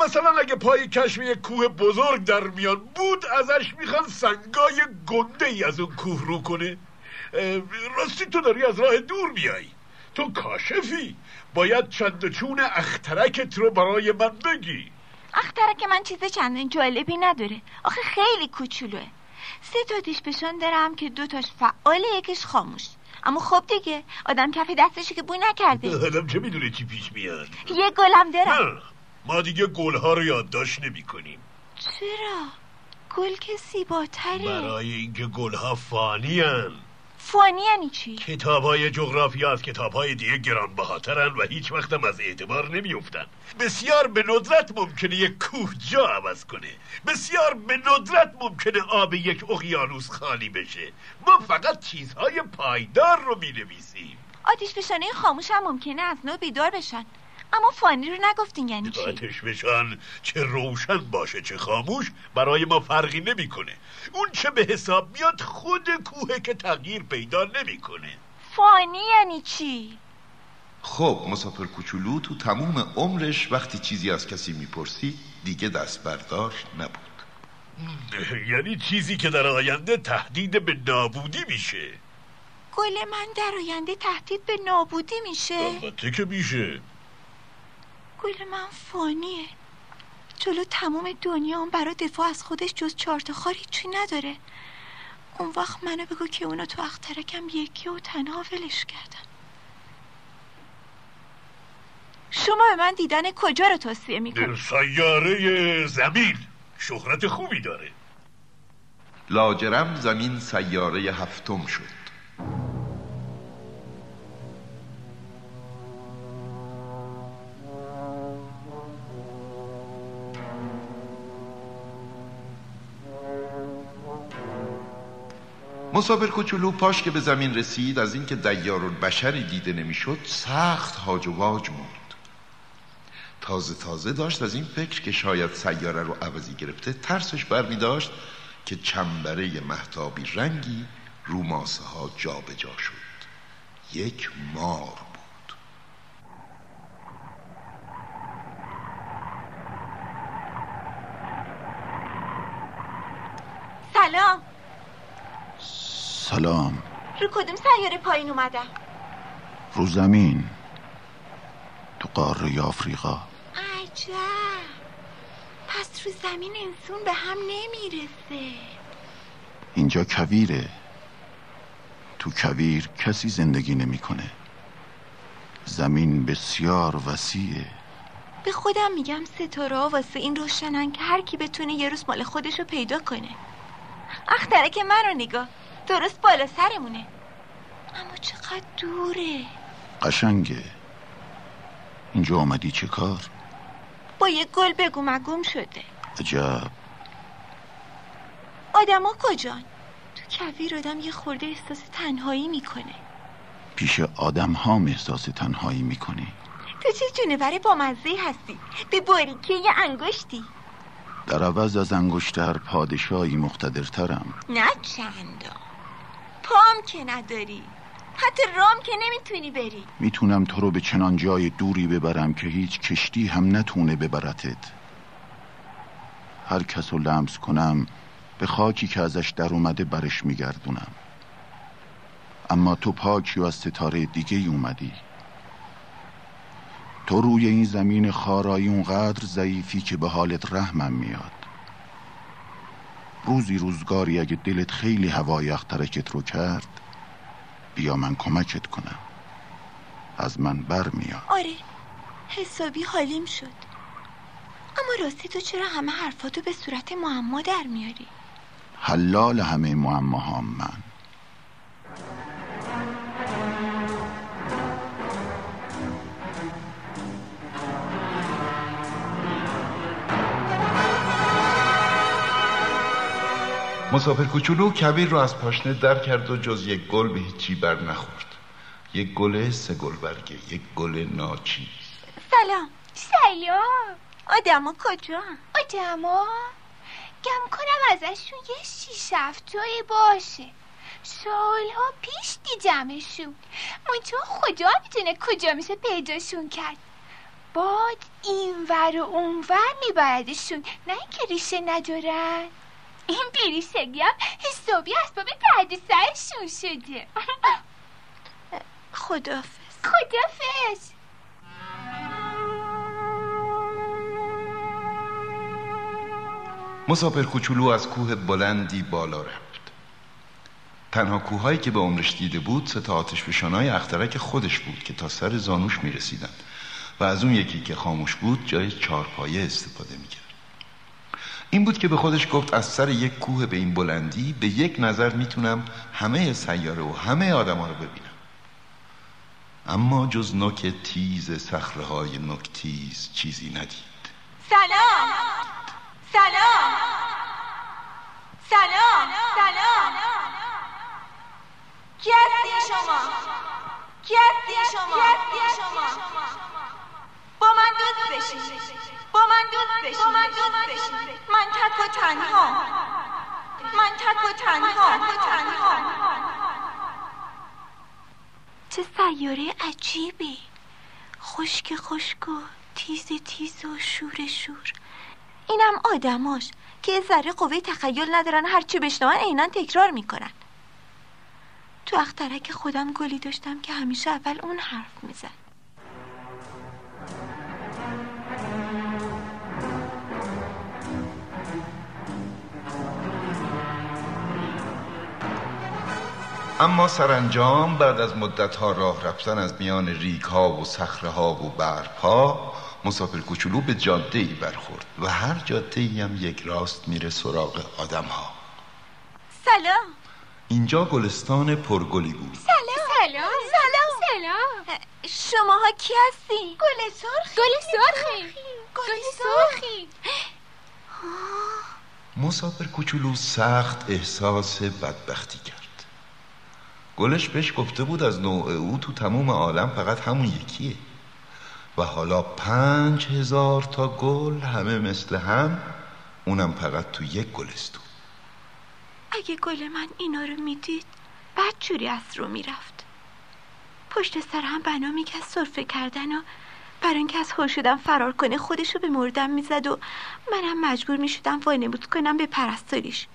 مثلا اگه پای کشف یک کوه بزرگ در میان بود ازش میخواد سنگای گنده ای از اون کوه رو کنه. راستی تو داری از راه دور میایی. تو کاشفی، باید چند و چون اخترکت رو برای من بگی. اخترک من چیز چندان جالبی نداره، آخه خیلی کوچولوه. سه تا دیش بشان دارم که دوتاش فعال یکش خاموش. اما خب دیگه آدم کف دستشو که بوی نکرده. آدم چه میدونه چی پیش میاد؟ یه گلم دارم. ما دیگه گلها رو یادداشت نمی کنیم. چرا؟ گل که زیباتره. برای اینکه گلها فانی هن. فانی یعنی چی؟ کتاب‌های جغرافی از کتاب‌های دیگه گرانبهاترن و هیچ وقتم از اعتبار نمیافتن. بسیار به ندرت ممکنه یک کوه جا عوض کنه. بسیار به ندرت ممکنه آب یک اقیانوس خالی بشه. ما فقط چیزهای پایدار رو می‌نویسیم. آتشفشانه خاموش هم ممکنه از نو بیدار بشن. اما فانی رو نگفتین یعنی چی؟ آتشفشان چه روشن باشه چه خاموش برای ما فرقی نمیکنه. اون چه به حساب میاد خود کوه که تغییر پیدا نمیکنه. فانی یعنی چی؟ خب مسافر کوچولو تو تمام عمرش وقتی چیزی از کسی میپرسی دیگه دست برداشت نبود. یعنی چیزی که در آینده تهدید به نابودی میشه. گل من در آینده تهدید به نابودی میشه؟ البته که میشه. گل من فانیه. جلو تمام دنیا هم برای دفاع از خودش جز چارت خار هیچی نداره. اون وقت منو بگو که اونا تو اخترکم یکی و تنها ولش کردن. شما به من دیدن کجا رو توصیه میکنید؟ سیاره زمین شهرت خوبی داره. لاجرم زمین سیاره هفتم شد. مسافر کوچولو پاش که به زمین رسید از اینکه دیارالبشری دیده نمیشد سخت هاج و واج موند. تازه تازه داشت از این فکر که شاید سیاره رو عوضی گرفته ترسش برمی داشت که چنبره مهتابی رنگی رو ماسه ها جا به جا شد. یک مار بود. سلام. سلام. رو کدوم سیاره پایین اومدم؟ رو زمین، تو قاره آفریقا. عجب. پس رو زمین انسون به هم نمیرسه. اینجا کویره. تو کویر کسی زندگی نمیکنه. زمین بسیار وسیعه. به خودم میگم ستاره‌ها واسه این روشنن که هر کی بتونه یه روز مال خودش رو پیدا کنه. اخترک من رو نگاه، درست بالا سرمونه، اما چقدر دوره. قشنگه. اینجا آمدی چه کار؟ با یه گل بگو مگم شده. عجب. آدم ها کجان؟ تو کویر آدم یه خورده احساس تنهایی میکنه. پیش آدم ها احساس تنهایی میکنی؟ تو چه جونور با مزه هستی، به باریکی یه انگشتی. در عوض از انگشت هر پادشاهی مقتدرترم. نه چندان. پام که نداری، حتی رام که نمیتونی بری. میتونم تو رو به چنان جای دوری ببرم که هیچ کشتی هم نتونه ببرتت. هر کس رو لمس کنم به خاکی که ازش در اومده برش میگردونم. اما تو پاکی و از ستاره دیگه ای اومدی. تو روی این زمین خارایی اونقدر ضعیفی که به حالت رحمم میاد. روزی روزگاری اگه دلت خیلی هوای اخترکت رو کرد، بیا من کمکت کنم. از من بر میاد. آره، حسابی حالیم شد. اما راستی تو چرا همه حرفاتو به صورت معما در میاری؟ حلال همه معماهام من. مسافر کوچولو کویر رو از پاشنه در کرد و جز یک گل به هیچی بر نخورد. یک گل سه گل برگه، یک گل ناچیز. سلام. سلام. آدم کجا؟ آدم ها گم کنم ازشون یه شیش هفتایی باشه. سال ها پیش دیدمشون، منطور خدا میتونه کجا میشه پیداشون کرد. باد اینور و اونور میبردشون، نه اینکه ریشه ندارن. این بیریشگی هم حسابی اسباب درد سرشون شده. خدافظ. خدافظ. مسافر کوچولو از کوه بلندی بالا رفت. تنها کوههایی که به عمرش دیده بود سه آتشفشان‌های اخترک خودش بود که تا سر زانوش می‌رسیدن و از اون یکی که خاموش بود جای چارپایه استفاده می‌کرد. این بود که به خودش گفت از سر یک کوه به این بلندی به یک نظر میتونم همه سیاره و همه آدم ها رو ببینم، اما جز نوک تیز صخره های نوک تیز چیزی ندید. سلام. سلام. سلام. سلام. کی هستی شما؟ کی هستی شما؟ کی هستی شما؟ با من دوست بشید. با من دوست بشین. من دوست من تک و تنها. من تک و تنها. چه سیاره عجیبی، خشک خشک و تیز تیز و شور شور. اینم آدماش که ذره قوه تخیل ندارن، هرچی بشنون عیناً تکرار میکنن. تو اخترک خودم گلی داشتم که همیشه اول اون حرف میزد. اما سرانجام بعد از مدت‌ها راه رفتن از میان ریگ‌ها و صخره‌ها و برف‌ها، مسافر کوچولو به جاده‌ای برخورد و هر جاده‌ای هم یک راست میره سراغ آدم‌ها. سلام. اینجا گلستان پرگلی بود. سلام. سلام. سلام. سلام. شماها کی هستی؟ گل سرخ. گل سرخ. گل سرخ. مسافر کوچولو سخت احساس بدبختی کرد. گلش بهش گفته بود از نوع او تو تمام عالم فقط همون یکیه و حالا پنج هزار تا گل همه مثل هم، اونم فقط تو یک گلستون. اگه گل من اینا رو میدید بعد جوری از رو میرفت. پشت سر هم بنا میکرد سرفه کردن و برای اینکه از هوش شدن فرار کنه خودشو به مردن میزد و منم مجبور میشدم وانمود کنم به پرستاریش،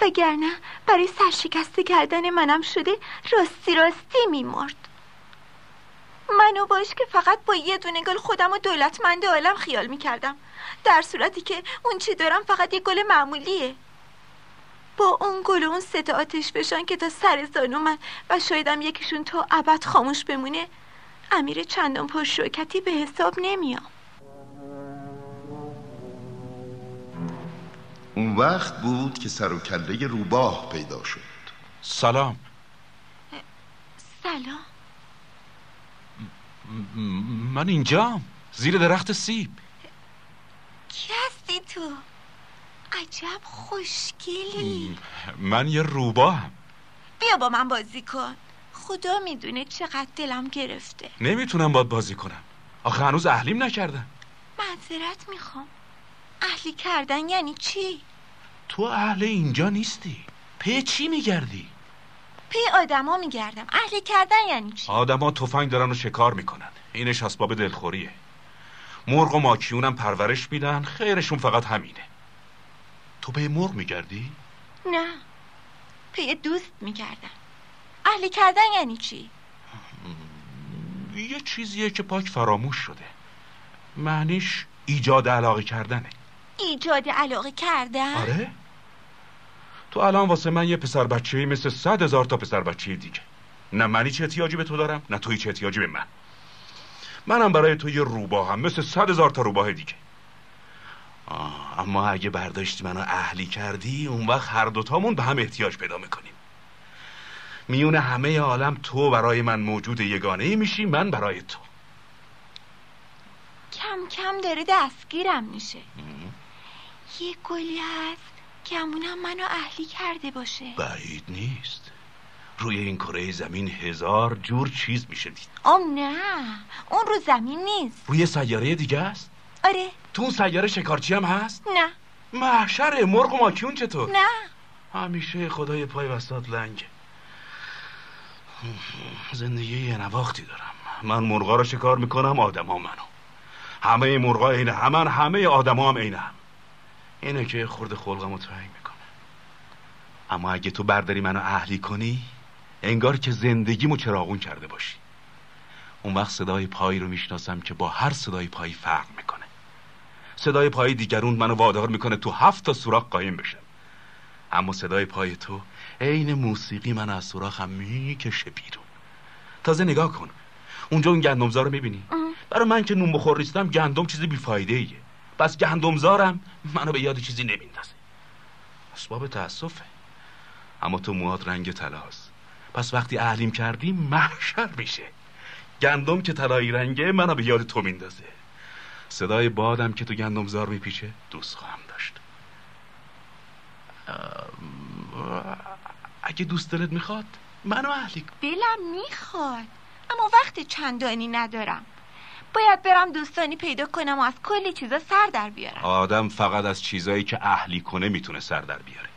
وگرنه برای سرشکسته کردن منم شده راستی راستی میمرد. من منو باش که فقط با یه دونه گل خودم و دولتمند عالم خیال میکردم، در صورتی که اون چی دارم فقط یه گل معمولیه. با اون گل و اون سه تا آتش بشان که تا سر زانو من و شایدم یکیشون تا ابد خاموش بمونه، امیر چندان پرشوکتی به حساب نمیام. اون وقت بود که سر و کله روباه پیدا شد. سلام. سلام. من اینجام، زیر درخت سیب. کی هستی تو؟ عجب خوشگلی. من یه روباهم. بیا با من بازی کن، خدا میدونه چقدر دلم گرفته. نمیتونم باید بازی کنم، آخه هنوز اهلیم نکردم. معذرت میخوام. اهلی کردن یعنی چی؟ تو اهل اینجا نیستی. پی چی میگردی؟ پی آدما میگردم. اهلی کردن یعنی چی؟ آدما تفنگ دارن و شکار میکنن، اینش اسباب دلخوریه. مرغ و ماکیونم پرورش میدن، خیرشون فقط همینه. تو پی مرغ میگردی؟ نه، پی دوست میگردم. اهلی کردن یعنی چی؟ یه چیزیه که پاک فراموش شده، معنیش ایجاد علاقه کردنه. ایجاد علاقه کردن؟ آره، تو الان واسه من یه پسر بچه‌ای مثل صد هزار تا پسر بچه‌ای دیگه. نه من هیچ احتیاجی به تو دارم، نه تو هیچ احتیاجی به من. منم برای تو یه روباهم مثل صد هزار تا روباه دیگه. آه، اما اگه برداشتی منو اهلی کردی، اون وقت هر دوتامون به هم احتیاج پیدا میکنیم. میون همه عالم تو برای من موجود یگانه‌ای میشی، من برای تو. کم کم داره دستگیرم میشه. یه گلی هست که همونم منو اهلی کرده باشه. بعید نیست، روی این کره زمین هزار جور چیز میشه دید. آم نه، اون رو زمین نیست، روی سیاره دیگه است. آره. تو اون سیاره شکارچی هم هست؟ نه. محشر مرغ و ماکیون چطور؟ نه، همیشه خدای پای وسط لنگه. زندگی یه نواختی دارم. من مرغا رو شکار میکنم، آدم ها منو. همه مرغا اینه همن، همه آدم ها هم اینه هم. اینه که خورد خلقمو تنگ میکنه. اما اگه تو برداری منو اهلی کنی، انگار که زندگیمو چراغون کرده باشی. اون وقت صدای پایی رو میشناسم که با هر صدای پایی فرق میکنه. صدای پایی دیگرون منو وادار میکنه تو هفت تا سوراخ قایم بشم، اما صدای پای تو عین موسیقی من از سوراخم میکشه بیرون. تازه نگاه کن، اونجا اون گندمزا رو میبینی؟ برای من که نون بخور نیستم، گندم چیز بیفایده ایه. بس گندمزارم منو به یاد چیزی نمیندازه. اسباب تأسفه، اما تو موهات رنگ طلاست، پس وقتی اهلیم کردی محشر میشه. گندم که طلایی رنگه منو به یاد تو میندازه. صدای بادم که تو گندمزار میپیچه دوست خواهم داشت. اگه دوست دلت میخواد منو اهلی کن. دلم میخواد، اما وقت چندانی ندارم. باید برم دوستانی پیدا کنم و از کلی چیزا سر در بیارم. آدم فقط از چیزایی که اهلی کنه میتونه سر در بیاره.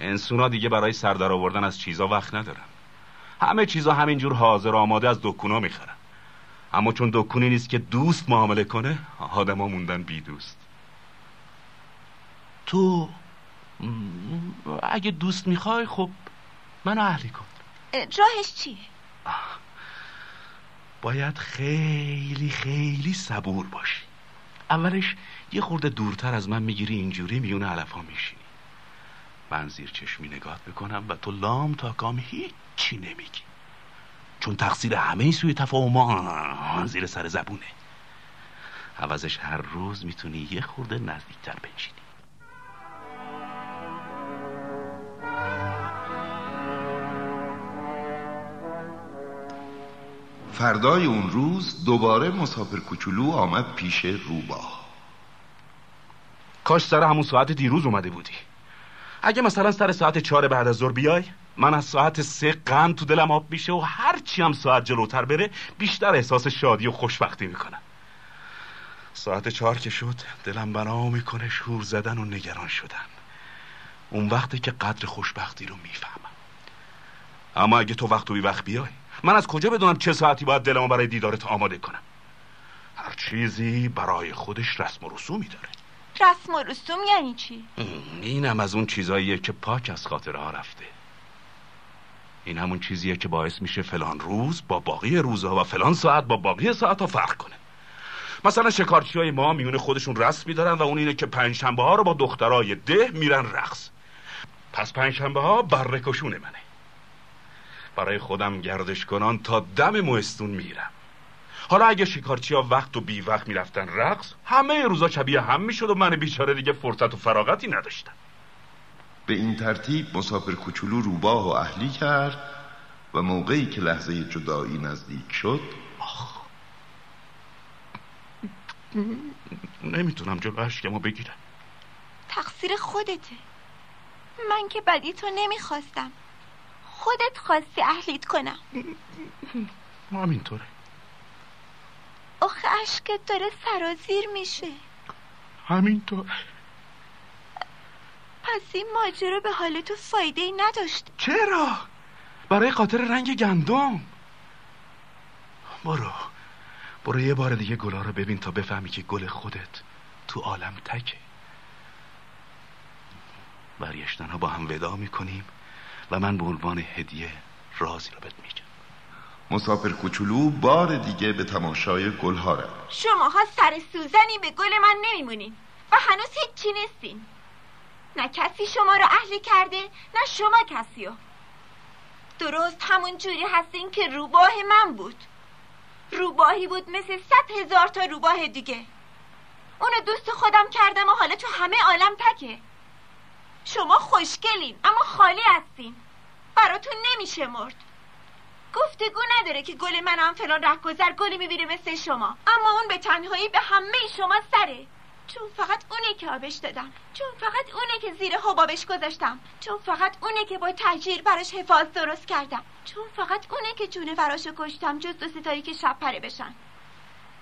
انسونا دیگه برای سر در آوردن از چیزا وقت ندارن. همه چیزا همینجور حاضر آماده از دکونا میخرن، اما چون دکونی نیست که دوست معامله کنه، آدم ها موندن بی دوست. تو اگه دوست میخوای، خب منو اهلی کن. راهش چیه؟ باید خیلی خیلی صبور باشی. اولش یه خورده دورتر از من میگیری، اینجوری میون علفا میشینی. من زیر چشمی نگاهت میکنم و تو لام تا کام هیچی نمیگی، چون تقصیر همه این سوی تفاهم زیر سر زبونه. عوضش هر روز میتونی یه خورده نزدیکتر بنشینی. فردای اون روز دوباره مسافر کوچولو آمد پیش روباه. کاش سر همون ساعت دیروز اومده بودی. اگه مثلا سر ساعت چهار بعد از ظهر بیای، من از ساعت سه غم تو دلم آب میشه و هرچی هم ساعت جلوتر بره بیشتر احساس شادی و خوشبختی میکنم. ساعت چهار که شد دلم بنا میکنه شور زدن و نگران شدن. اون وقته که قدر خوشبختی رو میفهمم. اما اگه تو وقت و بی وقت بیای، من از کجا بدونم چه ساعتی باید دلمو برای دیدارت آماده کنم؟ هر چیزی برای خودش رسم و رسومی داره. رسم و رسوم یعنی چی؟ اینم از اون چیزاییه که پاک از خاطرها رفته. این همون چیزیه که باعث میشه فلان روز با باقی روزها و فلان ساعت با باقی ساعتها فرق کنه. مثلا شکارچیای ما میون خودشون رسمی دارن و اون اینه که پنجشنبه ها رو با دخترای ده میرن رقص. پس پنجشنبه ها بره کشون منه. برای خودم گردش کنان تا دم موستون میرم. حالا اگه شکارچیا وقت و بی وقت میرفتن رقص، همه روزا شبیه هم میشد و من بیچاره دیگه فرصت و فراغتی نداشتم. به این ترتیب مسافر کوچولو روباه و اهلی کرد و موقعی که لحظه جدایی نزدیک شد، آخ نمیتونم جلو اشکمو بگیرم. تقصیر خودته، من که بدی تو نمیخواستم، خودت خواستی اهلیت کنم. همینطوره. آخه اشکت داره سرازیر میشه. همینطور. پس این ماجرا به حال تو فایده ای نداشت. چرا؟ برای خاطر رنگ گندم. برو برو یه بار دیگه گلا رو ببین تا بفهمی که گل خودت تو عالم تکه. برگشتنها با هم ودا میکنیم و من به عنوان هدیه رازی رو بهت میگم. مسافر کوچولو بار دیگه به تماشای گلها رفت. شماها سر سوزنی به گل من نمیمونین و هنوز هیچی نیستین. نه کسی شما رو اهلی کرده، نه شما کسی رو. درست همون جوری هستین که روباه من بود. روباهی بود مثل صد هزار تا روباه دیگه. اونو دوست خودم کردم و حالا تو همه عالم تکه. شما خوشگلین اما خالی هستین، براتون نمیشه مرد. گفتگو نداره که گل من هم فلان رهگذر گلی میبینه مثل شما، اما اون به تنهایی به همه شما سره. چون فقط اونه که آبش دادم، چون فقط اونه که زیر حبابش گذاشتم، چون فقط اونه که با تحجیر براش حفاظ درست کردم، چون فقط اونه که جونه براشو کشتم جز دو ستایی که شب پره بشن،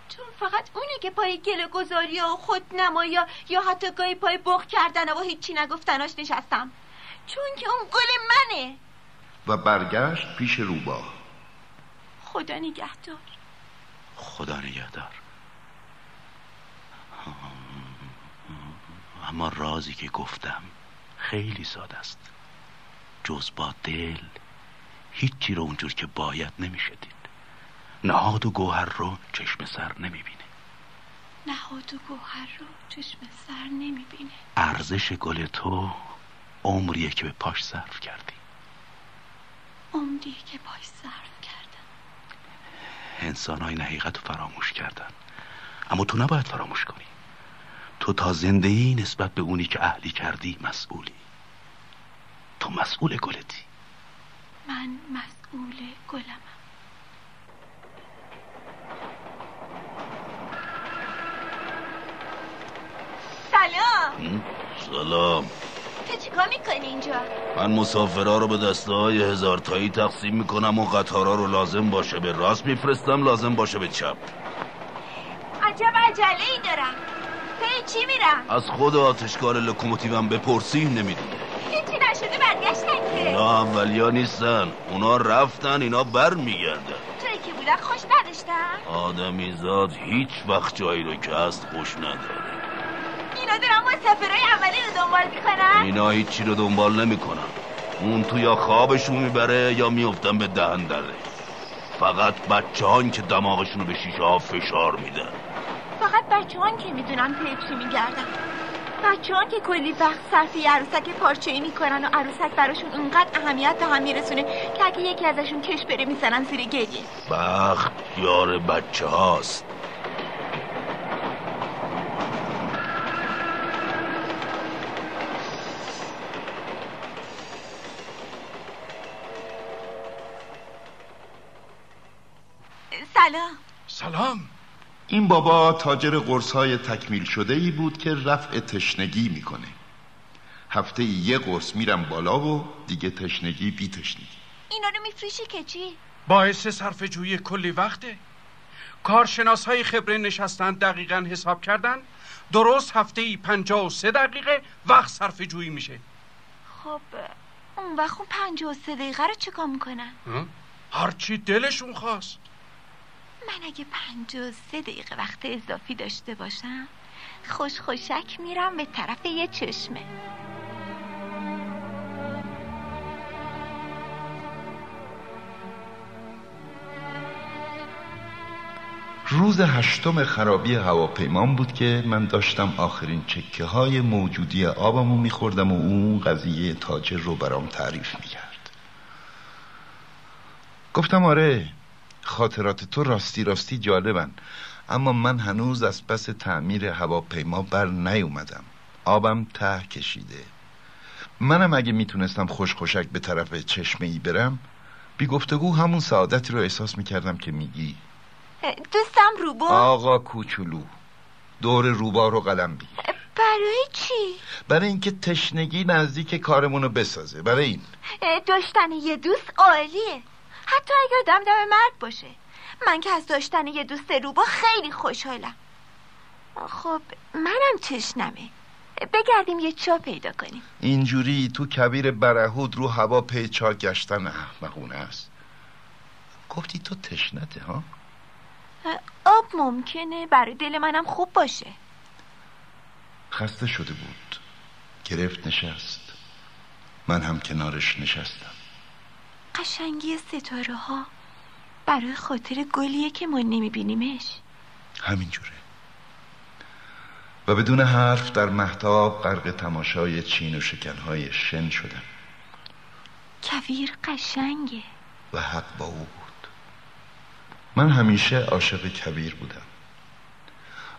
چون فقط اونه که پای گله گذاری و خودنمایی یا حتی گاهی پای بغ کردن و هیچی نگفتناش نشستم، چون که اون گل منه. و برگشت پیش روبا. خدا نگهدار. خدا نگهدار. اما رازی که گفتم خیلی ساده است. جز با دل هیچی رو اونجور که باید نمیشه دید. نهاد و گوهر رو چشم سر نمیبینه. نهاد و گوهر رو چشم سر نمیبینه. ارزش گل تو عمریه که به پاش صرف کردی. عمریه که پاش صرف کردم. انسان های حقیقت رو فراموش کردن، اما تو نباید فراموش کنی. تو تا زنده‌ای نسبت به اونی که اهلی کردی مسئولی. تو مسئول گلتی. من مسئول گلم. سلام. سلام. تو چیکار میکنی اینجا؟ من مسافرها رو به دسته های هزار تایی تقسیم میکنم و قطارها رو لازم باشه به راست میفرستم، لازم باشه به چپ. عجب عجله‌ای دارم. پی چی میرم؟ از خود آتشکار لوکوموتیوم بپرسی نمیدونه. هیچی نشده برگشتن که. اونا اولیا نیستن، اونا رفتن، اینا بر میگردن. جایی که بودن خوش نداشتن؟ آدمیزاد هیچ وقت جایی رو که هست خوش نداره. اینا دارن مسافرهای اولی رو دنبال میکنن؟ اینا هیچی رو دنبال نمیکنن. اون تو یا خوابشون میبره یا میفتن به دهندره. فقط بچه‌هان که دماغشون رو به شیشه ها فشار میدن. فقط بچه‌هان که میدونن پیچی میگردن. بچه‌هان که کلی وقت صرف یه عروسک پارچه‌ای میکنن و عروسک براشون اونقدر اهمیت به هم میرسونه که اگه یکی ازشون کش بره میزنن زیر گریه. بخت یار بچه‌هاست. سلام. سلام. این بابا تاجر قرص‌های تکمیل شده ای بود که رفع تشنگی میکنه. هفته یه قرص میرم بالا و دیگه تشنگی بی تشنگی. اینا رو میفروشی که چی؟ باعث صرف جویی کلی وقته. کارشناس‌های خبره نشستن دقیقاً حساب کردن درست هفته ای پنجاه و سه دقیقه وقت صرف جویی میشه. خب اون وقت اون پنجاه و سه دقیقه رو چیکار میکنن؟ هرچی دلشون خواست. من اگه پنجاه و سه دقیقه وقت اضافی داشته باشم خوش خوشک میرم به طرف یه چشمه. روز هشتم خرابی هواپیمان بود که من داشتم آخرین چکه های موجودی آبمو میخوردم و اون قضیه تاجر رو برام تعریف میکرد. گفتم آره خاطرات تو راستی راستی جالبن، اما من هنوز از پس تعمیر هواپیما بر نیومدم، آبم ته کشیده. منم اگه میتونستم خوش خوشک به طرف چشمه ای برم، بی گفتگو همون سعادتی رو احساس میکردم که میگی. دوستم روبا. آقا کوچولو، دور روبا رو قدم بگیر. برای چی؟ برای اینکه تشنگی نزدیک کارمونو بسازه. برای این داشتن یه دوست عالیه، حتی اگر دمدم مرد باشه. من که از داشتن یه دوست روبا خیلی خوشحالم. خب منم تشنمه، بگردیم یه چا پیدا کنیم. اینجوری تو کبیر برهود رو هوا پی چا گشتن احمقونه است. گفتی تو تشنته ها؟ آب ممکنه برای دل منم خوب باشه. خسته شده بود، گرفت نشست. من هم کنارش نشستم. قشنگی ستاره ها برای خاطر گلیه که ما نمیبینیمش. همینجوره. و بدون حرف در مهتاب غرق تماشای چین و شکنهای شن شدم. کویر قشنگه و حق با او بود. من همیشه عاشق کویر بودم.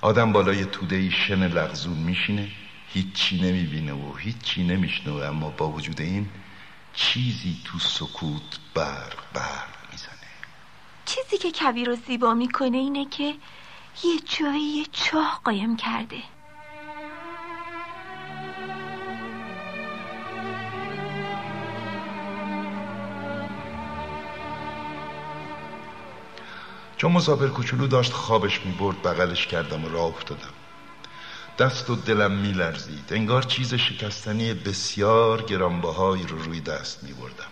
آدم بالای تودهی شن لغزون میشینه، هیچی نمیبینه و هیچی نمیشنوه، اما با وجود این چیزی تو سکوت برق برق میزنه. چیزی که کویر رو زیبا میکنه اینه که یه جایی یه چاه قایم کرده. چون مسافر کوچولو داشت خوابش میبرد، بغلش کردم و راه افتادم. دست و دلم میلرزید، انگار چیز شکستنی بسیار گرانبهایی رو روی دست میبردم.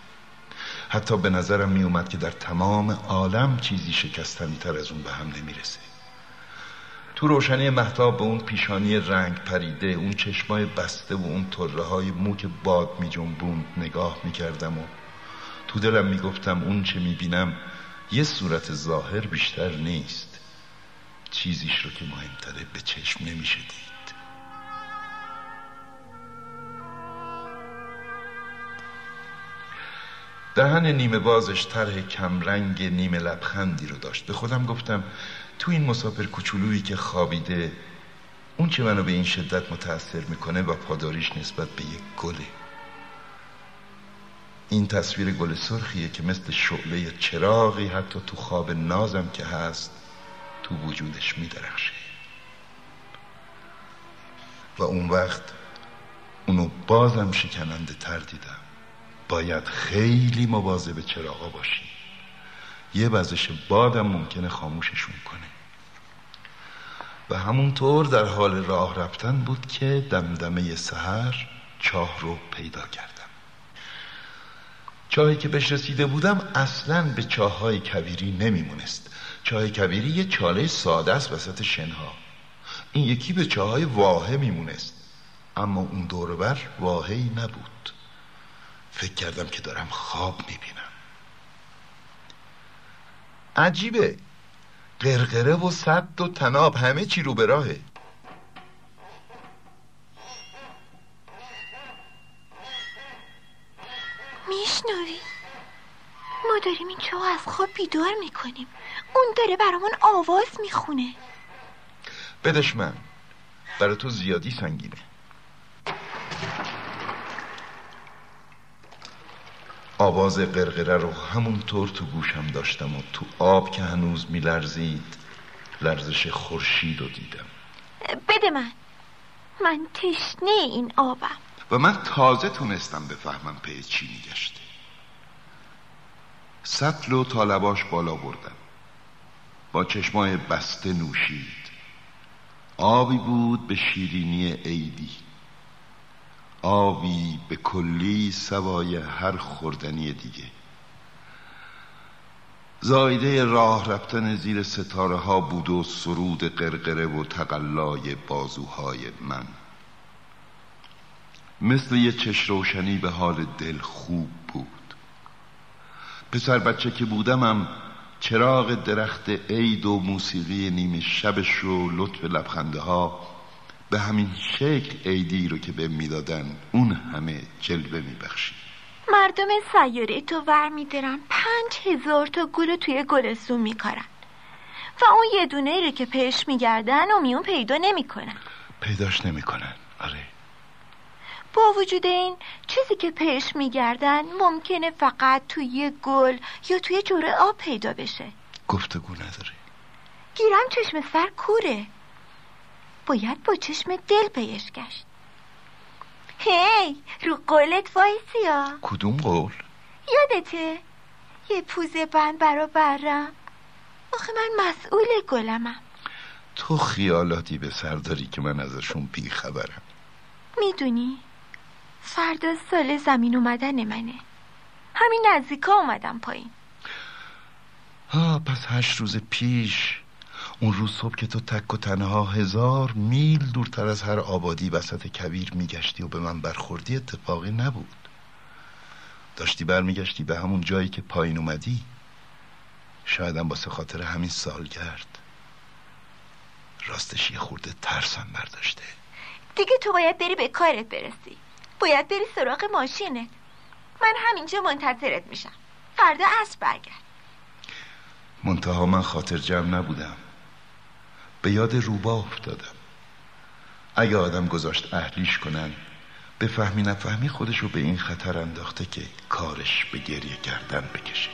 حتی به نظرم میومد که در تمام عالم چیزی شکستنی تر از اون به هم نمیرسه. تو روشنی مهتاب به اون پیشانی رنگ پریده، اون چشمای بسته و اون طره های مو که باد می جنبوند نگاه می کردم و تو دلم می گفتم اون چه می بینم یه صورت ظاهر بیشتر نیست، چیزیش رو که مهمتره به چشم نمی شه دید. دهن نیمه بازش طرح کمرنگ نیمه لبخندی رو داشت. به خودم گفتم تو این مسافر کوچولویی که خوابیده، اون چه منو به این شدت متاثر میکنه و پاداریش نسبت به یک گله. این تصویر گل سرخیه که مثل شعله چراغی حتی تو خواب نازم که هست تو وجودش میدرخشه. و اون وقت اونو بازم شکننده تر دیدم. باید خیلی مواظب چراغا باشی، یه وزش بادم ممکنه خاموششون کنه. و همونطور در حال راه رفتن بود که دمدمه سحر چاه رو پیدا کردم. چاهی که بهش رسیده بودم اصلاً به چاه‌های کویری نمیمونست. چاه کویری یه چاله ساده است وسط شنها. این یکی به چاهای واحه میمونست، اما اون دوربر واحه‌ای نبود. فکر کردم که دارم خواب میبینم. عجیبه، قرقره و سد و تناب همه چی رو به راهه. میشنوی؟ ما داریم این چاه از خواب بیدار میکنیم، اون داره برامون آواز میخونه. بدش من، برای تو زیادی سنگینه. آواز قرقره رو همونطور تو گوشم داشتم و تو آب که هنوز می لرزید لرزش خورشید رو دیدم. بده من، من تشنه این آبم. و من تازه تونستم بفهمم پی چی می گشته. سطل و طالباش بالا بردم، با چشمای بسته نوشید. آبی بود به شیرینی عیدی، آبی به کلی سوای هر خوردنی دیگه. زایده راه رفتن زیر ستاره ها بود و سرود قرقره و تقلای بازوهای من. مثل یه چشم روشنی به حال دل خوب بود. پسر بچه که بودمم چراغ درخت عید و موسیقی نیمه شبش و لطف لبخنده ها به همین شکل عیدی رو که به میدادن اون همه جلوه میبخشید. مردم سیاره تو ور میدارن پنج هزار تا گل توی گلستون میکارن و اون یه دونه رو که پیش میگردن و میون پیدا نمیکنن. پیداش نمیکنن. آره. با وجود این چیزی که پیش میگردن ممکنه فقط توی یه گل یا توی جوره آب پیدا بشه. گفتگو نداره. گیرم چشم سر کوره. باید با چشم دل پیش گشت. هی رو قولت وایسی ها. کدوم قول؟ یادته یه پوزه بند برا برم. آخه من مسئول گلمم. تو خیالاتی به سر داری که من ازشون بی خبرم. میدونی فردا سال زمین اومدن منه. همین نزدیکا اومدم پایین. ها پس هشت روز پیش اون روز صبح که تو تک و تنها هزار میل دورتر از هر آبادی وسط کویر میگشتی و به من برخوردی اتفاقی نبود. داشتی برمیگشتی به همون جایی که پایین اومدی. شایدم باسه خاطر همین سالگرد. راستش یه خورده ترسم برداشته. دیگه تو باید بری به کارت برسی. باید بری سراغ ماشینت. من همینجا منتظرت میشم. فردا عصر برگرد. منتها من خاطر جمع نبودم. به یاد روبا افتادم. اگه آدم گذاشت اهلیش کنن به فهمی نفهمی خودشو به این خطر انداخته که کارش به گریه کردن بکشه.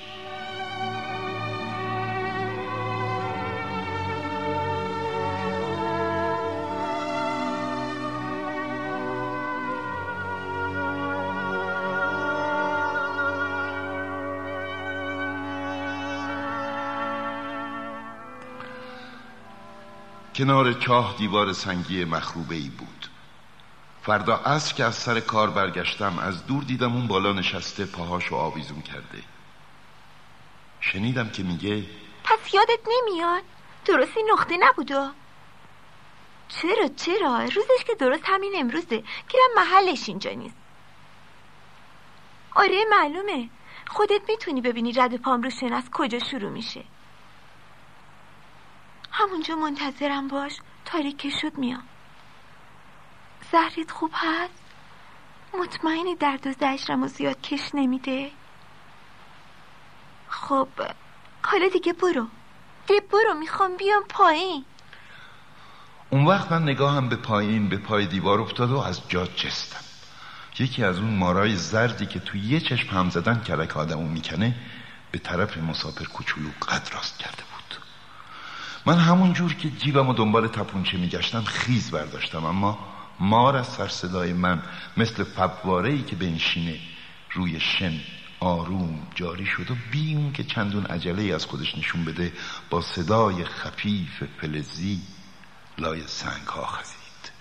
کنار چاه دیوار سنگی مخروبه‌ای بود. فردا عصر که از سر کار برگشتم از دور دیدم اون بالا نشسته پاهاشو آویزون کرده. شنیدم که میگه پس یادت نمیاد درست این نقطه نبودا. چرا چرا روزش که درست همین امروزه که محلش اینجا نیست. آره معلومه خودت میتونی ببینی رد پام رو شناس کجا شروع میشه. همونجا منتظرم باش. تاریک شد میام. زهرت خوب هست؟ مطمئنی درد و زجرم و زیاد کش نمیده؟ خب حالا دیگه برو. دیگه برو میخوام بیام پایین. اون وقت من نگاهم به پایین به پای دیوار افتاد و از جا جستم. یکی از اون مارای زردی که توی یه چشم هم زدن کلک آدمو میکنه به طرف مسافر کوچولو قد راست کرده بود. من همون جور که جیبم و دنبال تپونچه میگشتم خیز برداشتم اما مار از سر صدای من مثل فواره‌ای که بنشینه روی شن آروم جاری شد و بی اون که چندون عجله‌ای از خودش نشون بده با صدای خفیف فلزی لای سنگ‌ها خزید.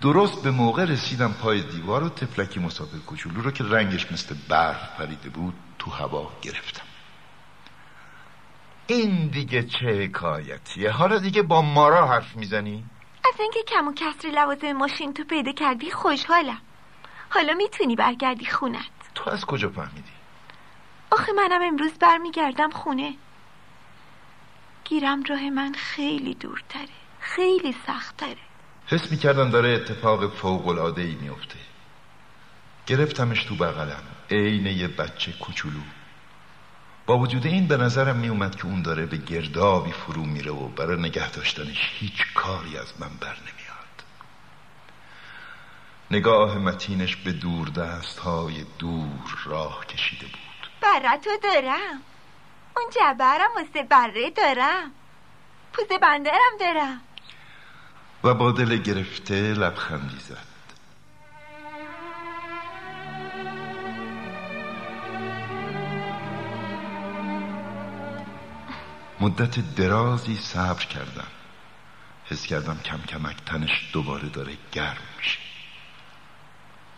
درست به موقع رسیدم پای دیوار و تفلکی مسافر کوچولو رو که رنگش مثل برف پریده بود تو هوا گرفتم. این دیگه چه حکایتیه؟ حالا دیگه با مارا حرف میزنی؟ از اینکه کم و کسری لوازم ماشین تو پیدا کردی خوشحالم. حالا میتونی برگردی خونت. تو از کجا فهمیدی؟ آخه منم امروز برمیگردم خونه. گیرم راه من خیلی دورتره، خیلی سختره. حس میکردم داره اتفاق فوق‌العاده‌ای میفته. گرفتمش تو بغلم عین یه بچه کوچولو. با وجود این به نظرم می اومد که اون داره به گردابی فرو میره و برای نگه داشتنش هیچ کاری از من بر نمیاد. نگاه متینش به دور دست های دور راه کشیده بود. بره تو دارم. اون جبرم واسه بره دارم. پوزه بندرم دارم. و با دل گرفته لبخندی زد. مدت درازی صبر کردم. حس کردم کم کمک تنش دوباره داره گرم میشه.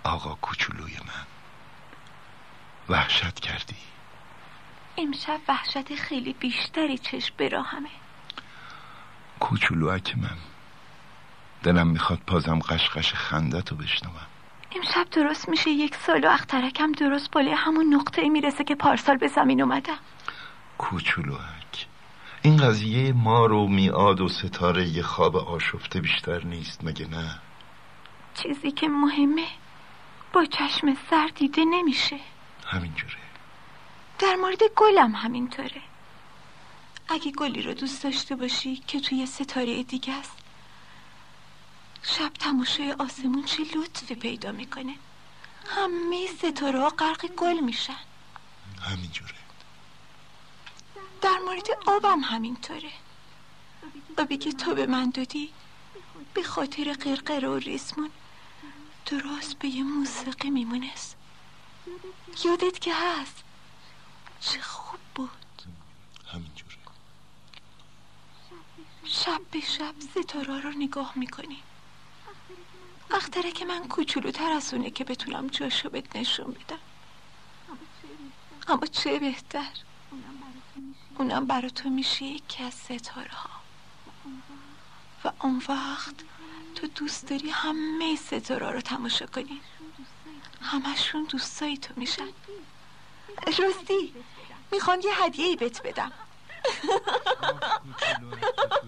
آقا کوچولوی من وحشت کردی. امشب وحشت خیلی بیشتری چشم براهمه. کوچولوک من دلم میخواد پازم قشقش خندت رو بشنوم. امشب درست میشه یک سال و اخترکم درست باله همون نقطه میرسه که پارسال به زمین اومدم. کوچولوک. این قضیه ما رو میعاد و ستاره خواب آشفته بیشتر نیست، مگه نه؟ چیزی که مهمه با چشم سر دیده نمیشه. همینجوره. در مورد گلم همینطوره. اگه گلی رو دوست داشته باشی که توی ستاره دیگه است، شب تماشای آسمون چه لطفی پیدا میکنه. همه ستاره ها غرق گل میشن. همینجوره. در مورد آبم همینطوره. آبی که تو به من دادی به خاطر قرقره و ریسمون درست به یه موسیقی میمونست. یادت که هست چه خوب بود. همینجوره. شب به شب ستاره رو نگاه میکنی. اختره که من کوچولوتر از اونه که بتونم جاشو بهت نشون بدم، اما چه بهتر اونم برا تو میشه یکی از ستاره ها. و اون وقت تو دوست داری همه ستاره رو تماشا کنی، همشون دوستای تو میشن. راستی میخوام یه هدیه‌ای بهت بدم.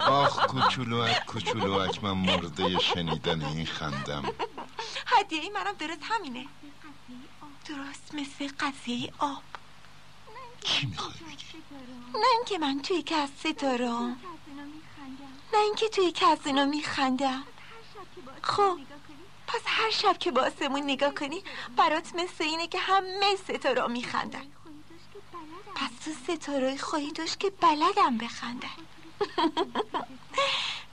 آخ کوچولوک کوچولوک، من مرده شنیدن این خندم. هدیه‌ای منم درست همینه، درست مثل قضیه آب. چی میخوای بگی؟ نه اینکه من توی کسی دارم، نه اینکه توی کازینو میخندم. خب پس هر شب که با آسمون نگاه کنی برات مثل اینه که همه ستاره میخندن. پس تو ستاره خواهی داشت که بلدم بخندن.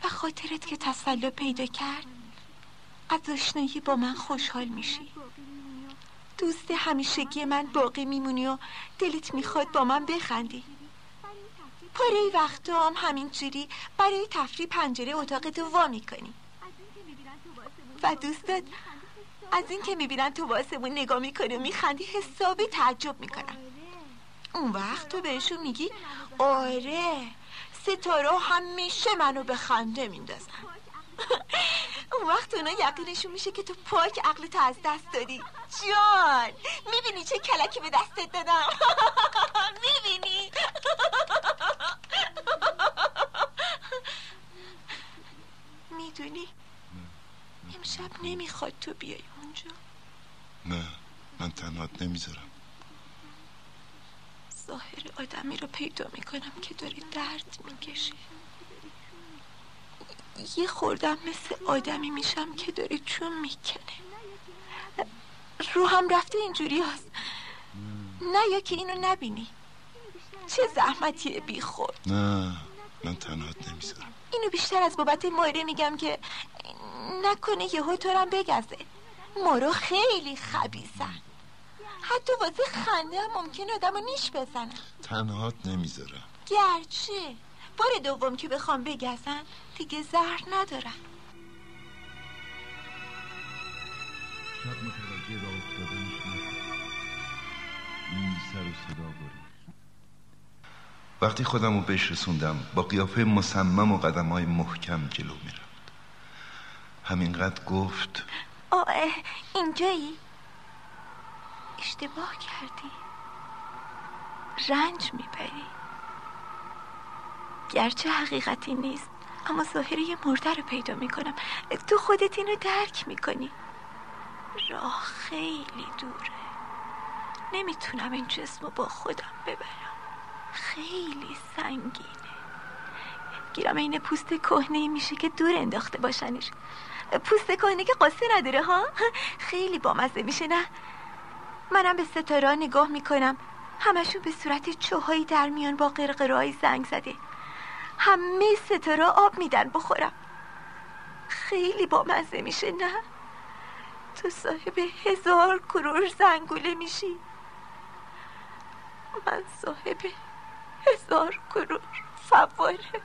و خاطرت که تسلی پیدا کرد، از آشنایی با من خوشحال میشی، دوست همیشگی من باقی میمونی و دلت میخواد با من بخندی. پاره وقتا هم همینجوری برای تفریح پنجره اتاقت رو وا میکنی و دوستت از این که میبینن تو واسمون نگاه میکنی و میخندی حسابی تعجب میکنن. اون وقت تو بهشون میگی آره ستاره همیشه منو به خنده میندازن. اون وقت اونا یقینشون میشه که تو پاک عقلتو از دست دادی. جان میبینی چه کلکی به دستت دادم؟ میبینی؟ میدونی امشب نمیخواد تو بیای اونجا. نه من تنهات نمیذارم. ظاهر آدمی رو پیدا میکنم که داری درد میکشی. یه خوردم مثل آدمی میشم که داری چون میکنه. رو هم رفته اینجوری هست. نه یا که اینو نبینی. چه زحمتیه بی خود. نه من تنهات نمیذارم. اینو بیشتر از بابت مایره میگم که نکنه یه هوتورم بگزه. مارو خیلی خبیثن، حتی واسه خنده هم ممکنه آدم رو نیش بزنن. تنهات نمیذارم. گرچه بار دوم که بخوام بگزن دیگه زهر ندارن. شب متوجه را افتاده میشنم این سر و صدا بریم. وقتی خودم رو بهش رسوندم با قیافه مصمم و قدم های محکم جلو میرم. همینقدر گفت آه اینجایی؟ اشتباه کردی، رنج میبری. گرچه حقیقتی نیست اما ظاهر یه مرده رو پیدا میکنم. تو خودت اینو درک میکنی. راه خیلی دوره، نمیتونم این جسمو با خودم ببرم، خیلی سنگینه. گیرم این پوست کهنه میشه که دور انداخته باشنش. پوست کهنه که قصه نداره ها. خیلی بامزه میشه نه؟ منم به ستاره نگاه میکنم، همشون به صورت چوهایی در میان با قرقرهای زنگ زده. همه ستاره آب میدن بخورم. خیلی بامزه میشه نه؟ تو صاحب هزار کرور زنگوله میشی، من صاحب هزار کرور فواره.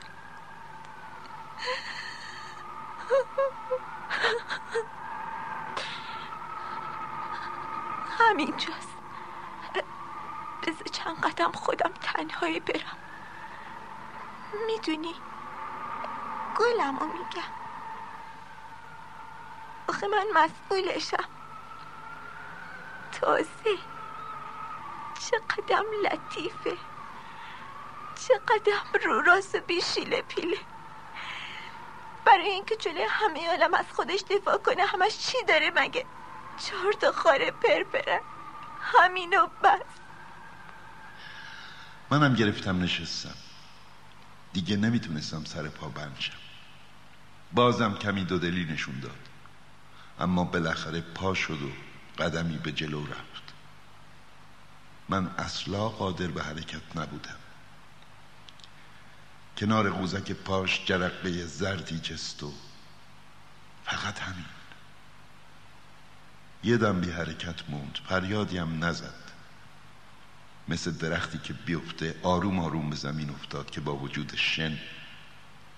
همینجاست. بذار چند قدم خودم تنهایی برم. میدونی گلم رو میگم، آخه من مسئولشم. تازه چه قدم لطیفه، چقدر رو راست بیشیله پیله. برای اینکه جلوی همه عالم از خودش دفاع کنه همش چی داره مگه؟ چهار تا خاره پرپرن، همینو بس. منم گرفتم نشستم، دیگه نمیتونستم سر پا بنشم. بازم کمی دودلی نشون داد، اما بالاخره پا شد و قدمی به جلو رفت. من اصلا قادر به حرکت نبودم. کنار قوزک پاش جرقه زردی جست و فقط همین. یه دم بی حرکت موند، فریادیم نزد. مثل درختی که بیفته آروم آروم به زمین افتاد که با وجود شن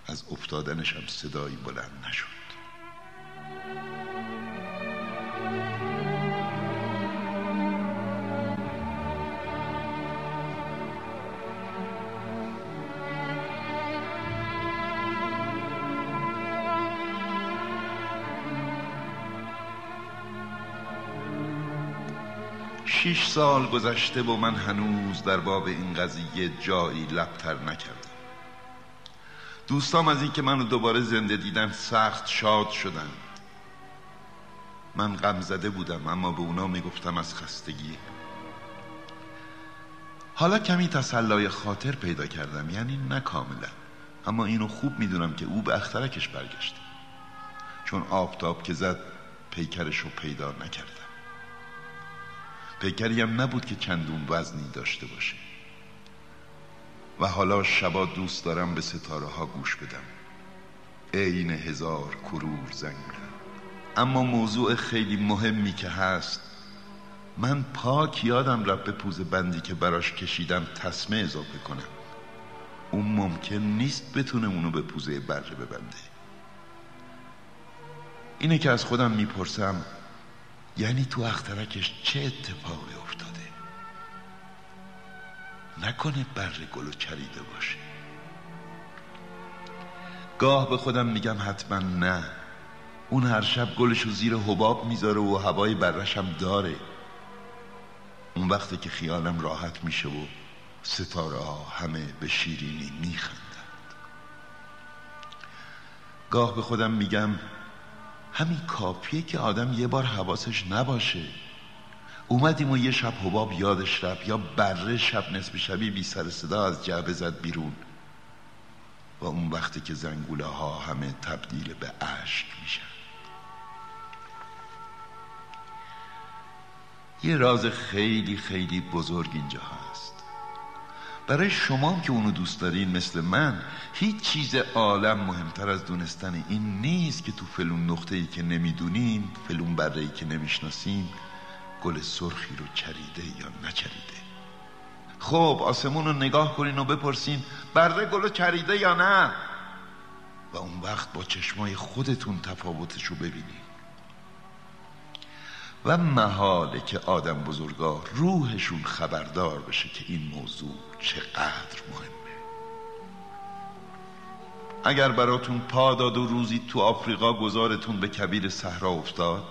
از افتادنش هم صدایی بلند نشد. شش سال گذشته و من هنوز در باب این قضیه جایی لبتر نکردم. دوستام از این که منو دوباره زنده دیدن سخت شاد شدن. من غم زده بودم، اما به اونا میگفتم از خستگی. حالا کمی تسلای خاطر پیدا کردم، یعنی نه کاملا، اما اینو خوب میدونم که او به اخترکش برگشت، چون آفتاب که زد پیکرشو پیدا نکردم. پیکری هم نبود که چندون وزنی داشته باشه. و حالا شبا دوست دارم به ستاره ها گوش بدم، عین هزار کرور زنگ می‌زنن. اما موضوع خیلی مهمی که هست، من پاک یادم رفت به پوزه بندی که براش کشیدم تسمه اضافه کنم. اون ممکن نیست بتونه اونو به پوزه بره ببنده. اینه که از خودم میپرسم یعنی تو اخترکش چه اتفاقی افتاده؟ نکنه بر گلو چریده باشه. گاه به خودم میگم حتما نه، اون هر شب گلشو زیر حباب میذاره و هوای برشم داره. اون وقتی که خیالم راحت میشه و ستاره ها همه به شیرینی میخندند. گاه به خودم میگم همین کافیه که آدم یه بار حواسش نباشه. اومدیم و یه شب حباب یادش رفت، یا بره شب نصف شبی بی سر صدا از جعبه زد بیرون، و اون وقتی که زنگوله ها همه تبدیل به اشک میشن. یه راز خیلی خیلی بزرگ اینجا هست. برای شما که اونو دوست دارین مثل من، هیچ چیز عالم مهمتر از دونستن این نیست که تو فلون نقطه‌ای که نمیدونین، فلون بره‌ای که نمیشناسین، گل سرخی رو چریده یا نچریده. خب آسمون رو نگاه کنین و بپرسین بره گل رو چریده یا نه، و اون وقت با چشمای خودتون تفاوتش رو ببینین. و محاله که آدم بزرگا روحشون خبردار بشه که این موضوع چقدر مهمه. اگر براتون پا داد و روزی تو آفریقا گذارتون به کبیر صحرا افتاد،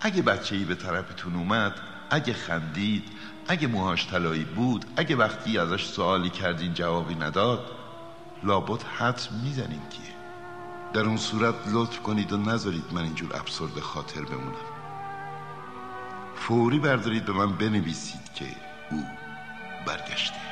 اگه بچه‌ای به طرفتون اومد، اگه خندید، اگه موهاش طلایی بود، اگه وقتی ازش سوالی کردین جوابی نداد، لابد حتم میزنین کیه. در اون صورت لطف کنید و نذارید من اینجور افسرده خاطر بمونم. فوری بردارید به من بنویسید که او برگشته.